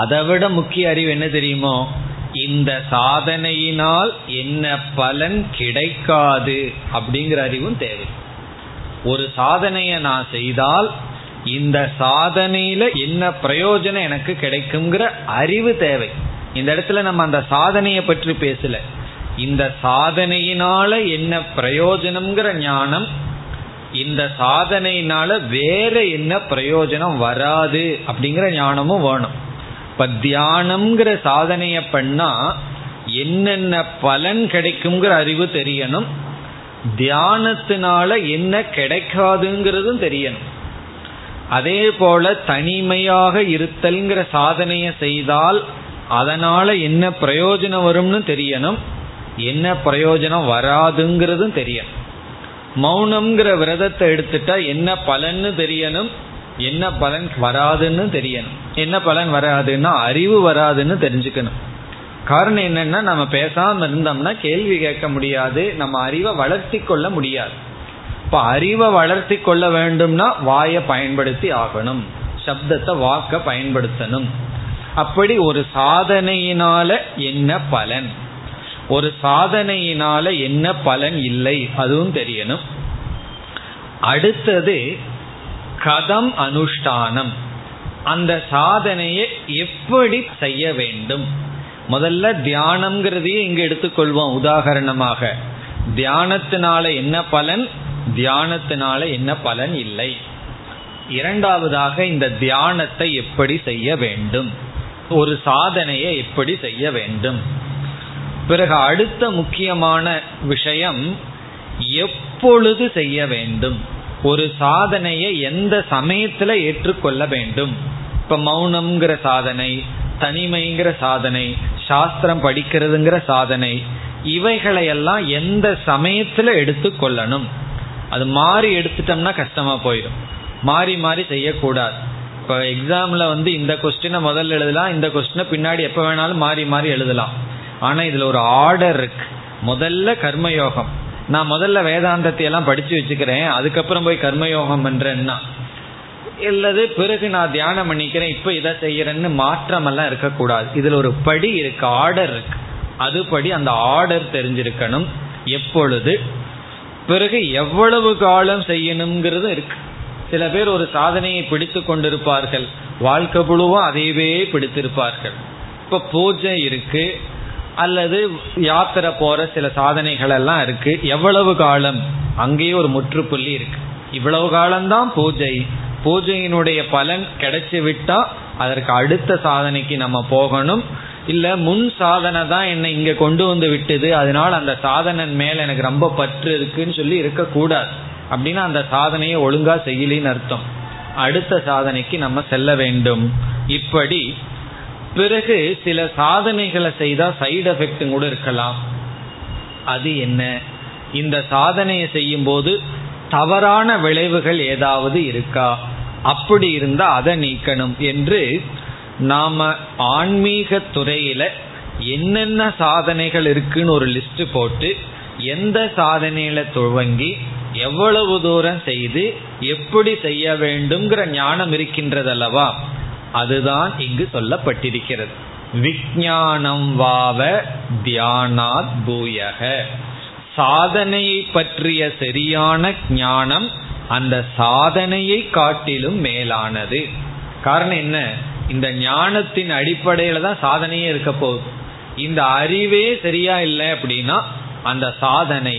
அதை விட முக்கிய அறிவு என்ன தெரியுமோ, இந்த சாதனையினால் என்ன பலன் கிடைக்காது அப்படிங்கிற அறிவும் தேவை. ஒரு சாதனையை நான் செய்தால் இந்த சாதனையில என்ன பிரயோஜனம் எனக்கு கிடைக்கும்ங்கிற அறிவு தேவை. இந்த இடத்துல நம்ம அந்த சாதனையை பற்றி பேசல, இந்த சாதனையினால என்ன பிரயோஜனம்ங்கிற ஞானம், இந்த சாதனையினால வேற என்ன பிரயோஜனம் வராது அப்படிங்கிற ஞானமும் வேணும். இப்ப தியானம்ங்கிற சாதனைய பண்ணா என்னென்ன பலன் கிடைக்கும்ங்கிற அறிவு தெரியணும், தியானத்தினால என்ன கிடைக்காதுங்கிறதும் தெரியணும். அதே போல தனிமையாக இருத்தல்ங்கிற சாதனைய செய்தால் அதனால என்ன பிரயோஜனம் வரும்னு தெரியணும், என்ன பிரயோஜனம் வராதுங்கிறதும் தெரியணும். மௌனம்ங்கிற விரதத்தை எடுத்துட்டா என்ன பலன்னு தெரியணும், என்ன பலன் வராதுன்னு தெரியணும். என்ன பலன் வராதுன்னா அறிவு வராதுன்னு தெரிஞ்சுக்கணும். காரணம் என்னன்னா, நம்ம பேசாம இருந்தோம்னா கேள்வி கேட்க முடியாது, நம்ம அறிவை வளர்த்தி கொள்ள முடியாது. இப்ப அறிவை வளர்த்தி கொள்ள வேண்டும்னா வாயை பயன்படுத்தி ஆகணும், சப்தத்தை வாக்க பயன்படுத்தணும். அப்படி ஒரு சாதனையினால என்ன பலன், ஒரு சாதனையினால என்ன பலன் இல்லை அதுவும் தெரியணும். அடுத்தது கதம் அனுஷ்டானம், அந்த சாதனையை எப்படி செய்ய வேண்டும். முதல்ல தியானம்ங்கிறதையே இங்க எடுத்துக்கொள்வோம். உதாரணமாக தியானத்தினால என்ன பலன், தியானத்தினால என்ன பலன் இல்லை. இரண்டாவதாக இந்த தியானத்தை எப்படி செய்ய வேண்டும், ஒரு சாதனையை எப்படி செய்ய வேண்டும். பிறகு அடுத்த முக்கியமான விஷயம், எப்பொழுது செய்ய வேண்டும், ஒரு சாதனையை எந்த சமயத்துல ஏற்றுக்கொள்ள வேண்டும். இப்ப மௌனம்ங்கிற சாதனை, தனிமைங்கிற சாதனை, சாஸ்திரம் படிக்கிறதுங்கிற சாதனை, இவைகளையெல்லாம் எந்த சமயத்துல எடுத்துக்கொள்ளணும், அது மாறி எடுத்துட்டோம்னா கஷ்டமா போயிடும். மாறி மாறி செய்யக்கூடாது. இப்போ எக்ஸாமில் வந்து இந்த கொஸ்டினை முதல்ல எழுதலாம், இந்த கொஸ்டினை பின்னாடி எப்போ வேணாலும் மாறி மாறி எழுதலாம். ஆனால் இதில் ஒரு ஆர்டர் இருக்கு. முதல்ல கர்மயோகம், நான் முதல்ல வேதாந்தத்தை எல்லாம் படித்து வச்சுக்கிறேன், அதுக்கப்புறம் போய் கர்மயோகம் பண்ணுறேன்னா, அல்லது பிறகு நான் தியானம் பண்ணிக்கிறேன் இப்போ இதை செய்கிறேன்னு மாற்றமெல்லாம் இருக்கக்கூடாது. இதில் ஒரு படி இருக்கு, ஆர்டர் இருக்கு. அதுபடி அந்த ஆர்டர் தெரிஞ்சிருக்கணும். எப்பொழுது பிறகு எவ்வளவு காலம் செய்யணுங்கிறது இருக்கு. சில பேர் ஒரு சாதனையை பிடித்து கொண்டிருப்பார்கள், வாழ்க்கை முழுவதும் அதையவே பிடித்திருப்பார்கள். இப்போ பூஜை இருக்கு, அல்லது யாத்திரை போற சில சாதனைகள் எல்லாம் இருக்கு. எவ்வளவு காலம், அங்கேயே ஒரு முற்றுப்புள்ளி இருக்கு. இவ்வளவு காலம்தான் பூஜை, பூஜையினுடைய பலன் கிடைச்சி விட்டா அதற்கு அடுத்த சாதனைக்கு நம்ம போகணும். இல்லை முன் சாதனை தான் என்னை இங்கே கொண்டு வந்து விட்டது, அதனால அந்த சாதனை மேலே எனக்கு ரொம்ப பற்று இருக்குன்னு சொல்லி இருக்கக்கூடாது. அப்படின்னா அந்த சாதனையை ஒழுங்கா செய்யலின்னு அர்த்தம். அடுத்த சாதனைக்கு நம்ம செல்ல வேண்டும். இப்படி பிறகு சில சாதனைகளை செய்தால் சைடு எஃபெக்டும் கூட இருக்கலாம். அது என்ன, இந்த சாதனையை செய்யும் போது தவறான விளைவுகள் ஏதாவது இருக்கா, அப்படி இருந்தால் அதை நீக்கணும் என்று நாம ஆன்மீக துறையில் என்னென்ன சாதனைகள் இருக்குன்னு ஒரு லிஸ்ட் போட்டு எந்த சாதனையில துவங்கி எவ்வளவு தூரம் செய்து எப்படி செய்ய வேண்டும்ங்கிற ஞானம் இருக்கின்றது அல்லவா, அதுதான் இங்கு சொல்லப்பட்டிருக்கிறது. விஞ்ஞானம் வாவ தியானாத் பூயக, சாதனையை பற்றிய சரியான ஞானம் அந்த சாதனையை காட்டிலும் மேலானது. காரணம் என்ன, இந்த ஞானத்தின் அடிப்படையில தான் சாதனையே இருக்க போகுது. இந்த அறிவே சரியா இல்லை அப்படின்னா அந்த சாதனை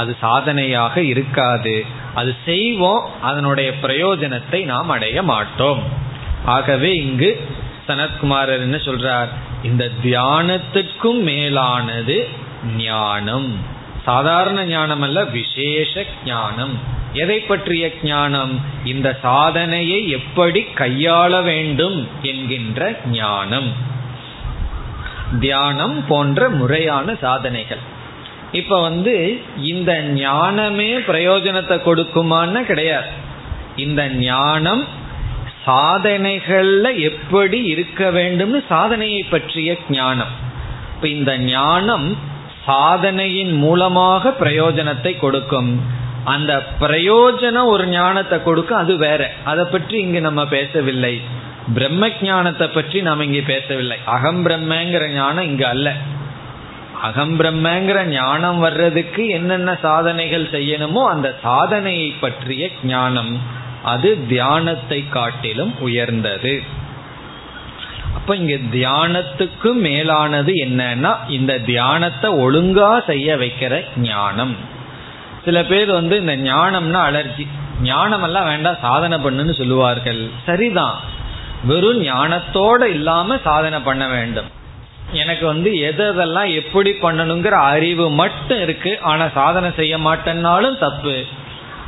அது சாதனையாக இருக்காது. அது செய்வோம், அதனுடைய பிரயோஜனத்தை நாம் அடைய மாட்டோம். ஆகவே இங்கு சனத்குமாரர் என்ன சொல்றார், இந்த தியானத்துக்கும் மேலானது ஞானம். சாதாரண ஞானம் அல்ல, விசேஷ ஞானம். எதை பற்றிய ஞானம், இந்த சாதனையை எப்படி கையாள வேண்டும் என்கின்ற ஞானம். தியானம் போன்ற முறையான சாதனைகள். இப்ப வந்து இந்த ஞானமே பிரயோஜனத்தை கொடுக்குமான்னு கிடையாது. இந்த ஞானம் சாதனைகள்ல எப்படி இருக்க வேண்டும்னு சாதனையை பற்றிய ஞானம். இப்ப இந்த ஞானம் சாதனையின் மூலமாக பிரயோஜனத்தை கொடுக்கும். அந்த பிரயோஜனம் ஒரு ஞானத்தை கொடுக்கும், அது வேற. அதை பற்றி இங்கு நம்ம பேசவில்லை. பிரம்ம ஞானத்தை பற்றி நாம் இங்கே பேசவில்லை. அகம் பிரம்மங்கிற ஞானம் இங்கு அல்ல. அகம் பிரம்மங்கிற ஞானம் வர்றதுக்கு என்னென்ன சாதனைகள் செய்யணுமோ அந்த சாதனையை பற்றிய ஞானம், அது தியானத்தை காட்டிலும் உயர்ந்தது. அப்ப இங்க தியானத்துக்கு மேலானது என்னன்னா இந்த தியானத்தை ஒழுங்கா செய்ய வைக்கிற ஞானம். சில பேர் வந்து இந்த ஞானம்னா அலர்ஜி, ஞானமெல்லாம் வேண்டாம் சாதனை பண்ணுன்னு சொல்லுவார்கள். சரிதான், வெறும் ஞானத்தோடு இல்லாமல் சாதனை பண்ண வேண்டும். எனக்கு வந்து எதெல்லாம் எப்படி பண்ணணுங்கிற அறிவு மட்டும் இருக்கு, ஆனால் சாதனை செய்ய மாட்டேன்னாலும் தப்பு.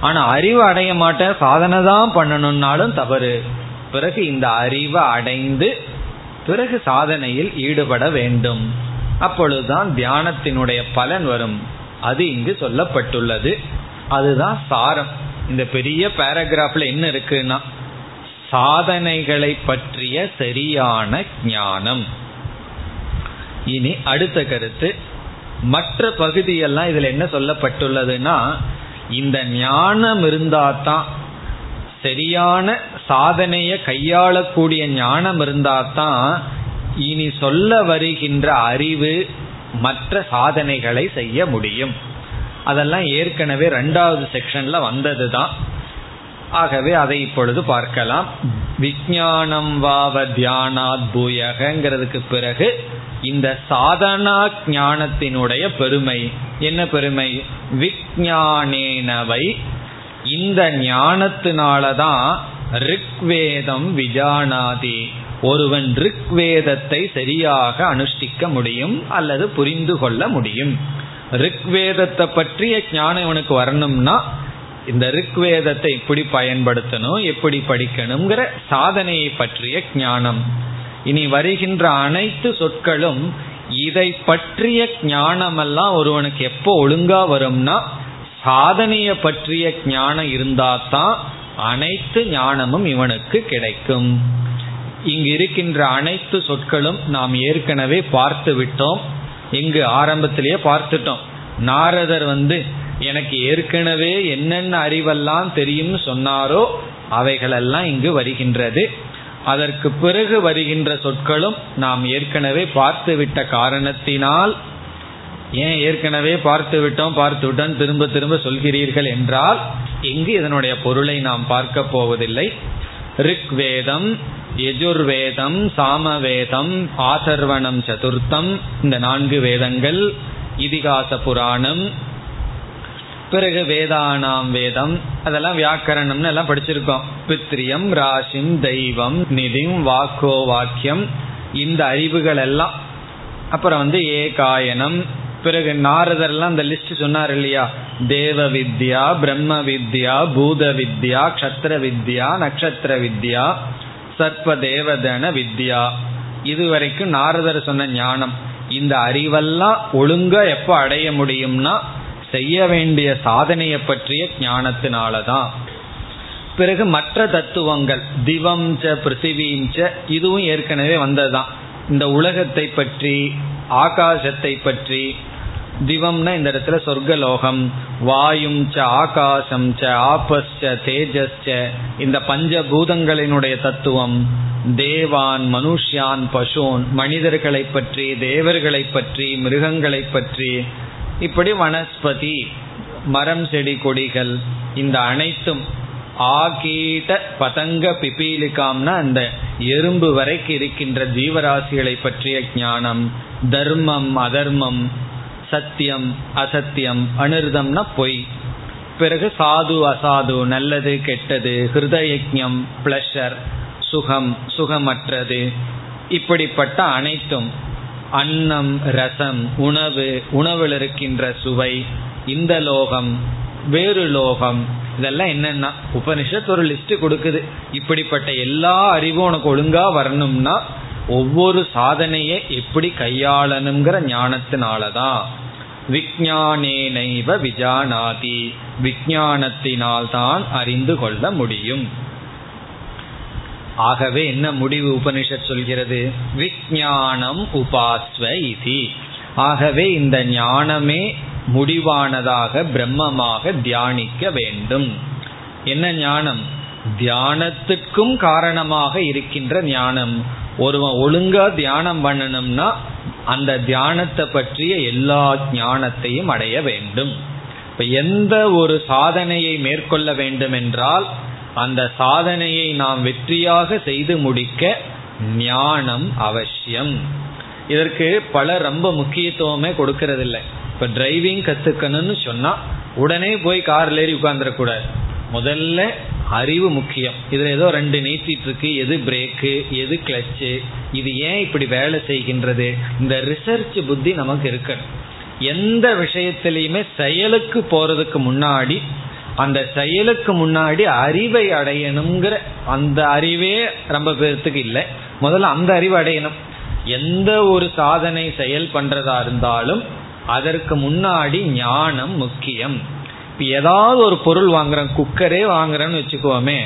ஆனால் அறிவு அடைய மாட்டேன், சாதனை தான் பண்ணணும்னாலும் தவறு. பிறகு இந்த அறிவை அடைந்து பிறகு சாதனையில் ஈடுபட வேண்டும். அப்பொழுதுதான் தியானத்தினுடைய பலன் வரும். அது இங்கு சொல்லப்பட்டுள்ளது. அதுதான் சாரம். இந்த பெரிய பேராகிராஃப்ல என்ன இருக்குன்னா சாதனைகளை பற்றிய சரியான ஞானம். இனி அடுத்த கருத்து. மற்ற பகுதியெல்லாம் இதில் என்ன சொல்லப்பட்டுள்ளதுன்னா இந்த ஞானம் இருந்தாதான், சரியான சாதனையை கையாளக்கூடிய ஞானம் இருந்தாதான் இனி சொல்ல வருகின்ற அறிவு மற்ற சாதனைகளை செய்ய முடியும். அதெல்லாம் ஏற்கனவே ரெண்டாவது செக்ஷன்ல வந்தது தான். ஆகவே அதை இப்பொழுது பார்க்கலாம். விஞ்ஞானம் வாவ தியானாத் பூயகங்கிறதுக்கு பிறகு இந்த சாதனா ஞானத்தினுடைய பெருமை என்ன பெருமை, விஞ்ஞானேனவை, இந்த ஞானத்தினாலதான் ரிக்வேதம் விஜானாதி, ஒருவன் ரிக்வேதத்தை சரியாக அனுஷ்டிக்க முடியும் அல்லது புரிந்து கொள்ள முடியும். ரிக்வேதத்தை பற்றிய ஞானம் இவனுக்கு வரணும்னா இந்த ரிக்வேதத்தை இப்படி பயன்படுத்தணும், எப்படி படிக்கணுங்கிற சாதனையை பற்றிய ஞானம். இனி வருகின்ற அனைத்து சொற்களும் இதை பற்றிய ஞானமெல்லாம் ஒருவனுக்கு எப்போ ஒழுங்கா வரும்னா சாதனைய பற்றிய ஞானம் இருந்தாதான் அனைத்து ஞானமும் இவனுக்கு கிடைக்கும். இங்கு இருக்கின்ற அனைத்து சொற்களும் நாம் ஏற்கனவே பார்த்து விட்டோம். இங்கு ஆரம்பத்திலேயே பார்த்துட்டோம். நாரதர் எனக்கு ஏற்கனவே என்னென்ன அறிவெல்லாம் தெரியும்னு சொன்னாரோ அவைகளெல்லாம் இங்கு வருகின்றது. அதற்கு பிறகு வருகின்ற சொற்களும் நாம் ஏற்கனவே பார்த்துவிட்ட காரணத்தினால், ஏன் ஏற்கனவே பார்த்து விட்டோம் திரும்ப திரும்ப சொல்கிறீர்கள் என்றால் இங்கு இதனுடைய பொருளை நாம் பார்க்க போவதில்லை. ரிக்வேதம், யஜுர்வேதம், சாமவேதம், ஆதர்வணம் சதுர்த்தம், இந்த 4 வேதங்கள், இதிகாச புராணம், பிறகு வேதானாம் வேதம், அதெல்லாம் வியாக்கரணம்னு எல்லாம் படிச்சிருக்கோம். பித்ரியம், ராசிம், தெய்வம், நிதிம், வாக்கோ வாக்கியம், இந்த அறிவுகள் எல்லாம். அப்புறம் ஏகாயனம், பிறகு நாரதர்லாம் அந்த லிஸ்ட் சொன்னார் இல்லையா, தேவ வித்யா, பிரம்ம வித்யா, பூத வித்யா, கஷத்திர வித்யா, நட்சத்திர வித்யா, சர்ப்ப தேவதன வித்யா. இதுவரைக்கும் நாரதர் சொன்ன ஞானம், இந்த அறிவெல்லாம் ஒழுங்கா எப்ப அடைய முடியும்னா செய்ய வேண்டிய சாதனையை பற்றிய ஞானத்தினாலதான். பிறகு மற்ற தத்துவங்கள் திவம் ச பிருத்திவீம் ச, இதுவும் ஏற்கனவே வந்ததுதான். இந்த உலகத்தை பற்றி, ஆகாசத்தை பற்றி, திவம்னா இந்த இடத்துல சொர்க்கலோகம், வாயும் ச ஆகாசம் ச ஆபஸ்ச தேஜஸ்ச, இந்த பஞ்சபூதங்களினுடைய தத்துவம், தேவான் மனுஷ்யான் பசூன், மனிதர்களை பற்றி, தேவர்களை பற்றி, மிருகங்களை பற்றி, இப்படி வனஸ்பதி, மரம் செடி கொடிகள், இந்த அனைத்தும். ஆகீட பதங்க பிபீலிகாம்னா அந்த எறும்பு வரைக்கு இருக்கின்ற ஜீவராசிகளை பற்றிய ஞானம், தர்மம் அதர்மம், சத்தியம் அசத்தியம், அனிர்தம்னா பொய். பிறகு சாது அசாது, நல்லது கெட்டது, ஹிருதயஜம் பிளஷர், சுகம் சுகமற்றது, இப்படிப்பட்ட அனைத்தும். அன்னம் ரசம் உணவு, உணவில் இருக்கின்ற சுவை, இந்த லோகம் வேறு லோகம், இதெல்லாம் என்னன்னா உபனிஷத் ஒரு லிஸ்ட் கொடுக்குது. இப்படிப்பட்ட எல்லா அறிவும் உனக்கு ஒழுங்கா வரணும்னா ஒவ்வொரு சாதனையை எப்படி கையாளணுங்கிற ஞானத்தினாலதான். விஞ்ஞானேனைவ விஜானாதி, விஞ்ஞானத்தினால்தான் அறிந்து கொள்ள முடியும். ஆகவே என்ன முடிவு உபனிஷத் சொல்கிறது? விஞ்ஞானம் உபாஸ்வ இதி. ஆகவே இந்த ஞானமே முடிவானதாக, பிரம்மமாக தியானிக்க வேண்டும். என்ன ஞானம்? தியானத்துக்கும் காரணமாக இருக்கின்ற ஞானம். ஒருவன் ஒழுங்கா தியானம் பண்ணணும்னா அந்த தியானத்தை பற்றிய எல்லா ஞானத்தையும் அடைய வேண்டும். இப்ப எந்த ஒரு சாதனையை மேற்கொள்ள வேண்டும் என்றால் அந்த சாதனையை நாம் வெற்றியாக செய்து முடிக்க ஞானம் அவசியம். இதற்கு பல ரொம்ப முக்கியத்துவமே கொடுக்கறதில்லை. இப்போ டிரைவிங் கற்றுக்கணும்னு சொன்னால் உடனே போய் காரில் ஏறி உட்காந்துடக்கூடாது. முதல்ல அறிவு முக்கியம். இதில் ஏதோ 2 நீட்டிருக்கு, எது பிரேக்கு எது கிளச்சு, இது ஏன் இப்படி வேலை செய்கின்றது, இந்த ரிசர்ச் புத்தி நமக்கு இருக்கணும். எந்த விஷயத்திலையுமே செயலுக்கு போகிறதுக்கு முன்னாடி, அந்த செயலுக்கு முன்னாடி அறிவை அடையணுங்கிற அந்த அறிவே ரொம்ப பேர்த்துக்கு இல்லை. முதல்ல அந்த அறிவை அடையணும். எந்த ஒரு சாதனை செயல் பண்றதா இருந்தாலும் அதற்கு முன்னாடி ஞானம் முக்கியம். இப்போ ஏதாவது ஒரு பொருள் வாங்குறோம், குக்கரே வாங்குறோன்னு வச்சுக்கோமே,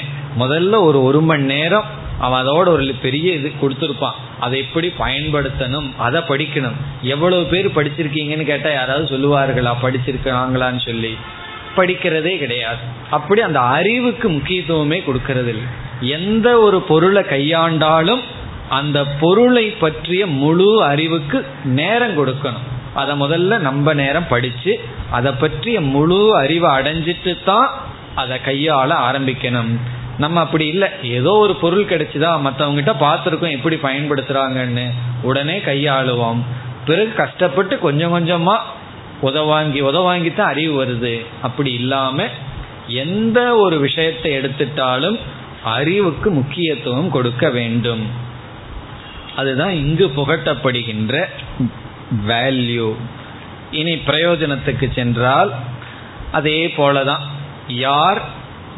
முதல்ல ஒரு மணி நேரம் அவன் அதோட ஒரு பெரிய இது கொடுத்துருப்பான், அதை எப்படி பயன்படுத்தணும் அதை படிக்கணும். எவ்வளவு பேர் படிச்சிருக்கீங்கன்னு கேட்டால் யாராவது சொல்லுவார்களா படிச்சிருக்காங்களான்னு? சொல்லி படிக்கிறதே கிடையாது. அப்படி அந்த அறிவுக்கு முக்கியத்துவமே கொடுக்கறது இல்லை. எந்த ஒரு பொருளை கையாண்டாலும் அந்த பொருளை பற்றிய முழு அறிவுக்கு நேரம் கொடுக்கணும். அதை முதல்ல நம்ம நேரம் படித்து அதை பற்றிய முழு அறிவை அடைஞ்சிட்டு தான் அதை கையாள ஆரம்பிக்கணும். நம்ம அப்படி இல்லை, ஏதோ ஒரு பொருள் கிடைச்சிதா, மற்றவங்கிட்ட பார்த்துருக்கோம் எப்படி பயன்படுத்துகிறாங்கன்னு, உடனே கையாளுவோம். பிறகு கஷ்டப்பட்டு கொஞ்சம் கொஞ்சமாக உதவாங்கித்தான் அறிவு வருது. அப்படி இல்லாம எந்த ஒரு விஷயத்தை எடுத்துட்டாலும் அறிவுக்கு முக்கியத்துவம் கொடுக்க வேண்டும். அதுதான் இங்கு புகட்டப்படுகின்ற வேல்யூ. இனி பிரயோஜனத்துக்கு சென்றால் அதே போலதான். யார்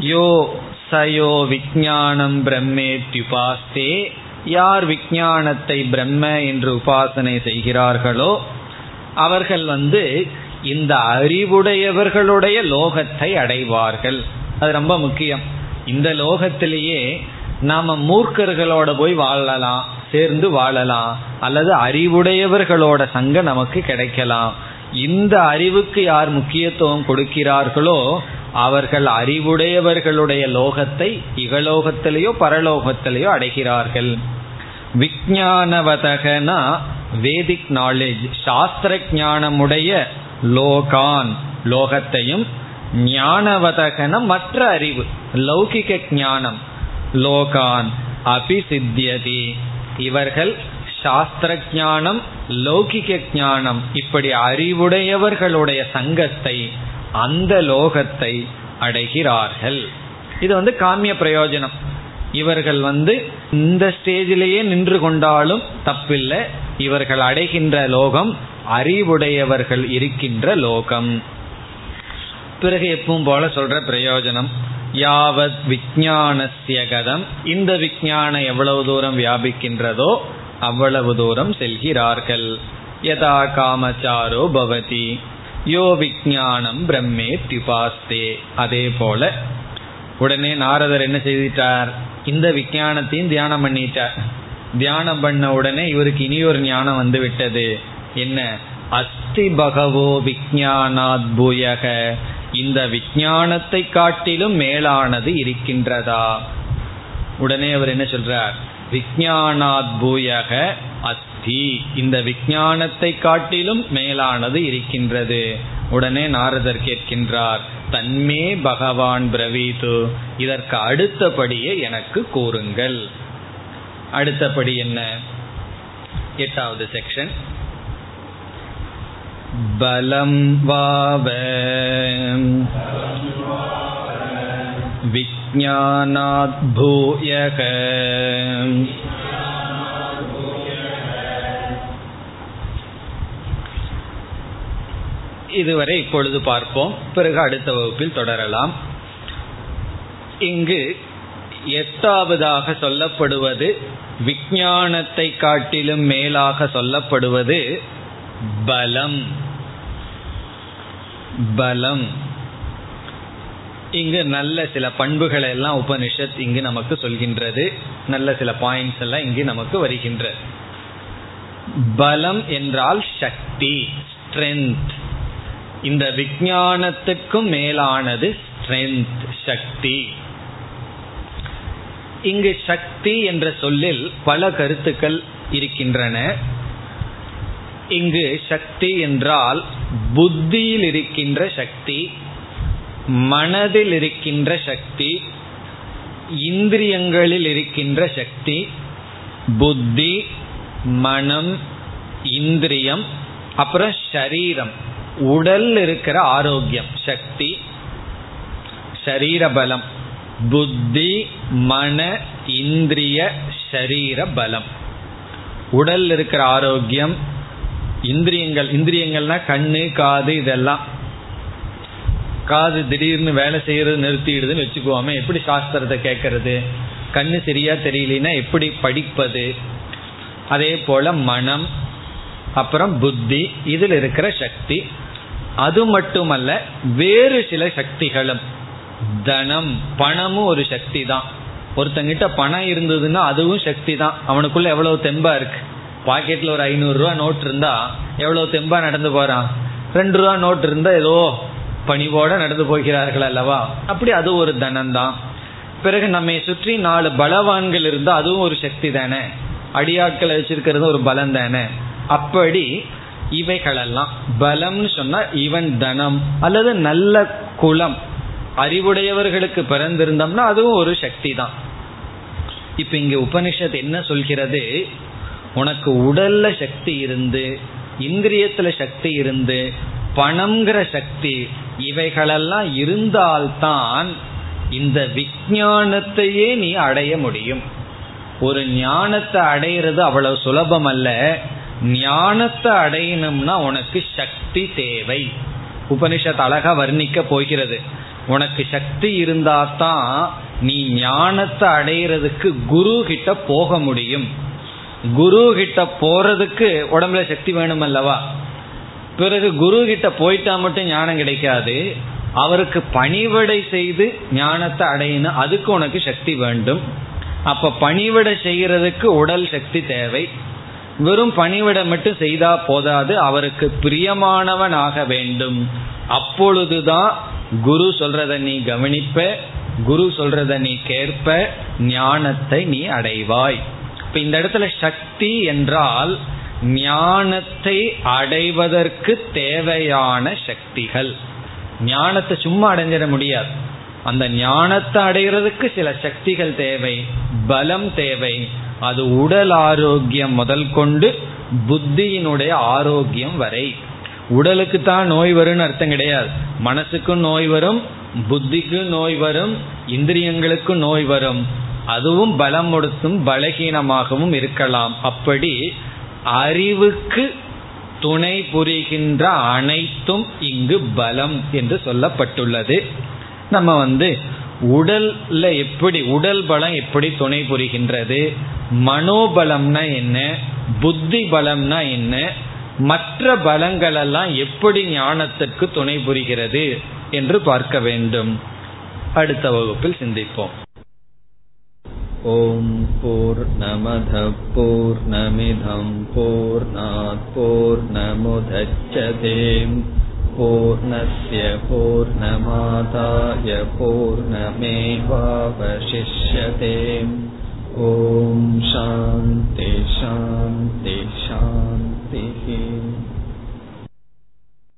யோ சயோ விஞ்ஞானம் பிரம்மேத்யுபாஸ்தே, யார் விஞ்ஞானத்தை பிரம்ம என்று உபாசனை செய்கிறார்களோ அவர்கள் இந்த அறிவுடையவர்களுடைய லோகத்தை அடைவார்கள். அது ரொம்ப முக்கியம். இந்த லோகத்திலேயே நாம மூர்க்கர்களோட போய் வாழலாம், சேர்ந்து வாழலாம், அல்லது அறிவுடையவர்களோட சங்கம் நமக்கு கிடைக்கலாம். இந்த அறிவுக்கு யார் முக்கியத்துவம் கொடுக்கிறார்களோ அவர்கள் அறிவுடையவர்களுடைய லோகத்தை இகலோகத்திலேயோ பரலோகத்திலேயோ அடைகிறார்கள். விஞ்ஞானவதகனா வேதிக் நாலேஜ், சாஸ்திர ஞானமுடைய லோகான் லோகத்தையும், ஞானவதகன மற்ற அறிவு லௌகிக ஞானம் லோகான் அபிசித்தியதி. இவர்கள் சாஸ்திர ஞானம் லௌகிக ஞானம் இப்படி அறிவுடையவர்களுடைய சங்கத்தை, அந்த லோகத்தை அடைகிறார்கள். இது வந்து காமிய பிரயோஜனம். இவர்கள் வந்து இந்த ஸ்டேஜிலேயே நின்று கொண்டாலும் தப்பில்லை, இவர்கள் அடைகின்ற லோகம் அறிவுடையவர்கள் இருக்கின்ற லோகம். பிறகு எப்பவும் போல சொல்ற பிரயோஜனம், யாவத் விஞ்ஞானஸ்ய கதம், இந்த விஞ்ஞானம் எவ்வளவு தூரம் வியாபிக்கின்றதோ அவ்வளவு தூரம் செல்கிறார்கள். யதா காமச்சாரோ பவதி யோ விஞ்ஞானம் பிரம்மே திபாஸ்தே. அதே போல உடனே நாரதர் என்ன செய்தார், இந்த விஞ்ஞானத்தையும் தியானம் பண்ணிட்டார். தியானம் பண்ண உடனே இவருக்கு இனி ஒரு ஞானம் வந்து விட்டது. என்ன, அஸ்தி பகவோ விஞ்ஞானாத்பூயக, இந்த விஞ்ஞானத்தை காட்டிலும் மேலானது இருக்கின்றதா. உடனே அவர் என்ன சொல்றார், விஞ்ஞானாத்பூயக அஸ்தி, இந்த விஞ்ஞானத்தை காட்டிலும் மேலானது இருக்கின்றது. உடனே நாரதர் கேட்கின்றார், தன்மே பகவான் பிரவீது, இதற்கு அடுத்தபடியே எனக்கு கூறுங்கள். அடுத்தபடி என்ன, எட்டாவது செக்ஷன், பலம் வாவ விஞ்ஞானாத் பூயக. இதுவரை இப்பொழுது பார்ப்போம், பிறகு அடுத்த வகுப்பில் தொடரலாம். இங்கு எட்டாவதாக சொல்லப்படுவது, விஞ்ஞானத்தை காட்டிலும் மேலாக சொல்லப்படுவது பலம். பலம், இங்கு நல்ல சில பண்புகளை எல்லாம் உபனிஷத் இங்கு நமக்கு சொல்கின்றது. நல்ல சில பாயிண்ட்ஸ் எல்லாம் இங்கு நமக்கு வருகின்றது. பலம் என்றால் சக்தி, ஸ்ட்ரென்த். இந்த விஞ்ஞானத்துக்கும் மேலானது ஸ்ட்ரென்த், சக்தி. இங்கு சக்தி என்ற சொல்லில் பல கருத்துக்கள் இருக்கின்றன. இங்கு சக்தி என்றால் புத்தியில் இருக்கின்ற சக்தி, மனதில் இருக்கின்ற சக்தி, இந்திரியங்களில் இருக்கின்ற சக்தி. புத்தி, மனம், இந்திரியம், அப்புறம் சரீரம், உடல் இருக்கிற ஆரோக்கியம், சக்தி, சரீரபலம். புத்தி, மன, இந்திரிய, சரீரபலம். உடல் இருக்கிற ஆரோக்கியம், இந்திரியங்கள், இந்திரியங்கள்னா கண்ணு காது இதெல்லாம். காது திடீர்னு வேலை செய்யறது நிறுத்திடுதுன்னு வச்சுக்குவோமே, எப்படி சாஸ்திரத்தை கேட்கறது? கண்ணு சரியா தெரியலனா எப்படி படிப்பது? அதே போல மனம், அப்புறம் புத்தி, இதில் இருக்கிற சக்தி. அது மட்டுமல்ல, வேறு சில சக்திகளும். தனம், பணமும் ஒரு சக்தி தான். ஒருத்தங்கிட்ட பணம் இருந்ததுன்னா அதுவும் சக்தி தான். அவனுக்குள்ள எவ்வளவு தெம்பா இருக்கு. பாக்கெட்ல ஒரு 500 ரூபா நோட் இருந்தா எவ்வளவு தெம்பா நடந்து போறான். 2 ரூபா நோட் இருந்தா ஏதோ பணிவோட நடந்து போகிறார்கள் அல்லவா, அப்படி அது ஒரு தனம்தான். பிறகு நம்மை சுற்றி 4 பலவான்கள் இருந்தா அதுவும் ஒரு சக்தி தானே. அடியாட்களை வச்சிருக்கிறது ஒரு பலம் தானே. அப்படி இவைகளெல்லாம் பலம்னு சொன்னா, இவன் தனம் அல்லது நல்ல குலம், அறிவுடையவர்களுக்கு பிறந்திருந்தோம்னா அதுவும் ஒரு சக்தி தான். இப்ப இங்க உபனிஷத் என்ன சொல்கிறது, உனக்கு உடல்ல சக்தி இருந்து, இந்திரியத்துல சக்தி இருந்து, பணம்ங்கிற சக்தி, இவைகளெல்லாம் இருந்தால்தான் இந்த விஞ்ஞானத்தையே நீ அடைய முடியும். ஒரு ஞானத்தை அடையிறது அவ்வளவு சுலபம் அல்ல. ஞானத்தை அடையணும்னா உனக்கு சக்தி தேவை. உபனிஷத் அழகா வர்ணிக்க போகிறது. உனக்கு சக்தி இருந்தால்தான் நீ ஞானத்தை அடையிறதுக்கு குரு கிட்ட போக முடியும். குரு கிட்ட போறதுக்கு உடம்புல சக்தி வேணும் அல்லவா. பிறகு குரு கிட்ட போயிட்டா மட்டும் ஞானம் கிடைக்காது, அவருக்கு பணிவடை செய்து ஞானத்தை அடையணும், அதுக்கு உனக்கு சக்தி வேண்டும். அப்ப பணிவடை செய்கிறதுக்கு உடல் சக்தி தேவை. வெறும் பணிவிடை மட்டும் செய்தா போதாது, அவருக்கு பிரியமானவன் ஆக வேண்டும். அப்பொழுதுதான் குரு சொல்றத நீ கவனிப்ப, குரு சொல்றத நீ கேட்ப, ஞானத்தை நீ அடைவாய். இப்ப இந்த இடத்துல சக்தி என்றால் ஞானத்தை அடைவதற்கு தேவையான சக்திகள். ஞானத்தை சும்மா அடைஞ்சிட முடியாது, அந்த ஞானத்தை அடைகிறதுக்கு சில சக்திகள் தேவை, பலம் தேவை. அது உடல் ஆரோக்கியம் முதல் கொண்டு புத்தியினுடைய ஆரோக்கியம் வரை. உடலுக்கு தான் நோய் வரும்னு அர்த்தம் கிடையாது, மனசுக்கும் நோய் வரும், புத்திக்கும் நோய் வரும், இந்திரியங்களுக்கும் நோய் வரும். அதுவும் பலம் கொடுத்தும் பலகீனமாகவும் இருக்கலாம். அப்படி அறிவுக்கு துணை புரிகின்ற அனைத்தும் இங்கு பலம் என்று சொல்லப்பட்டுள்ளது. நம்ம உடல்ல எப்படி உடல் பலம் எப்படி துணை புரிகின்றது, மனோபலம்னா என்ன, புத்தி பலம்னா என்ன, மற்ற பலங்கள் எல்லாம் எப்படி ஞானத்திற்கு துணை புரிகிறது என்று பார்க்க வேண்டும். அடுத்த வகுப்பில் சிந்திப்போம். ஓம் பூர்ணமத பூர்ணமிதம் பூர்ணாத் பூர்ணமுதச்யதே பூர்ணஸ்ய பூர்ணமாதாய பூர்ணமேவாவசிஷ்யதே. ஓம் சாந்தி சாந்தி சாந்தி.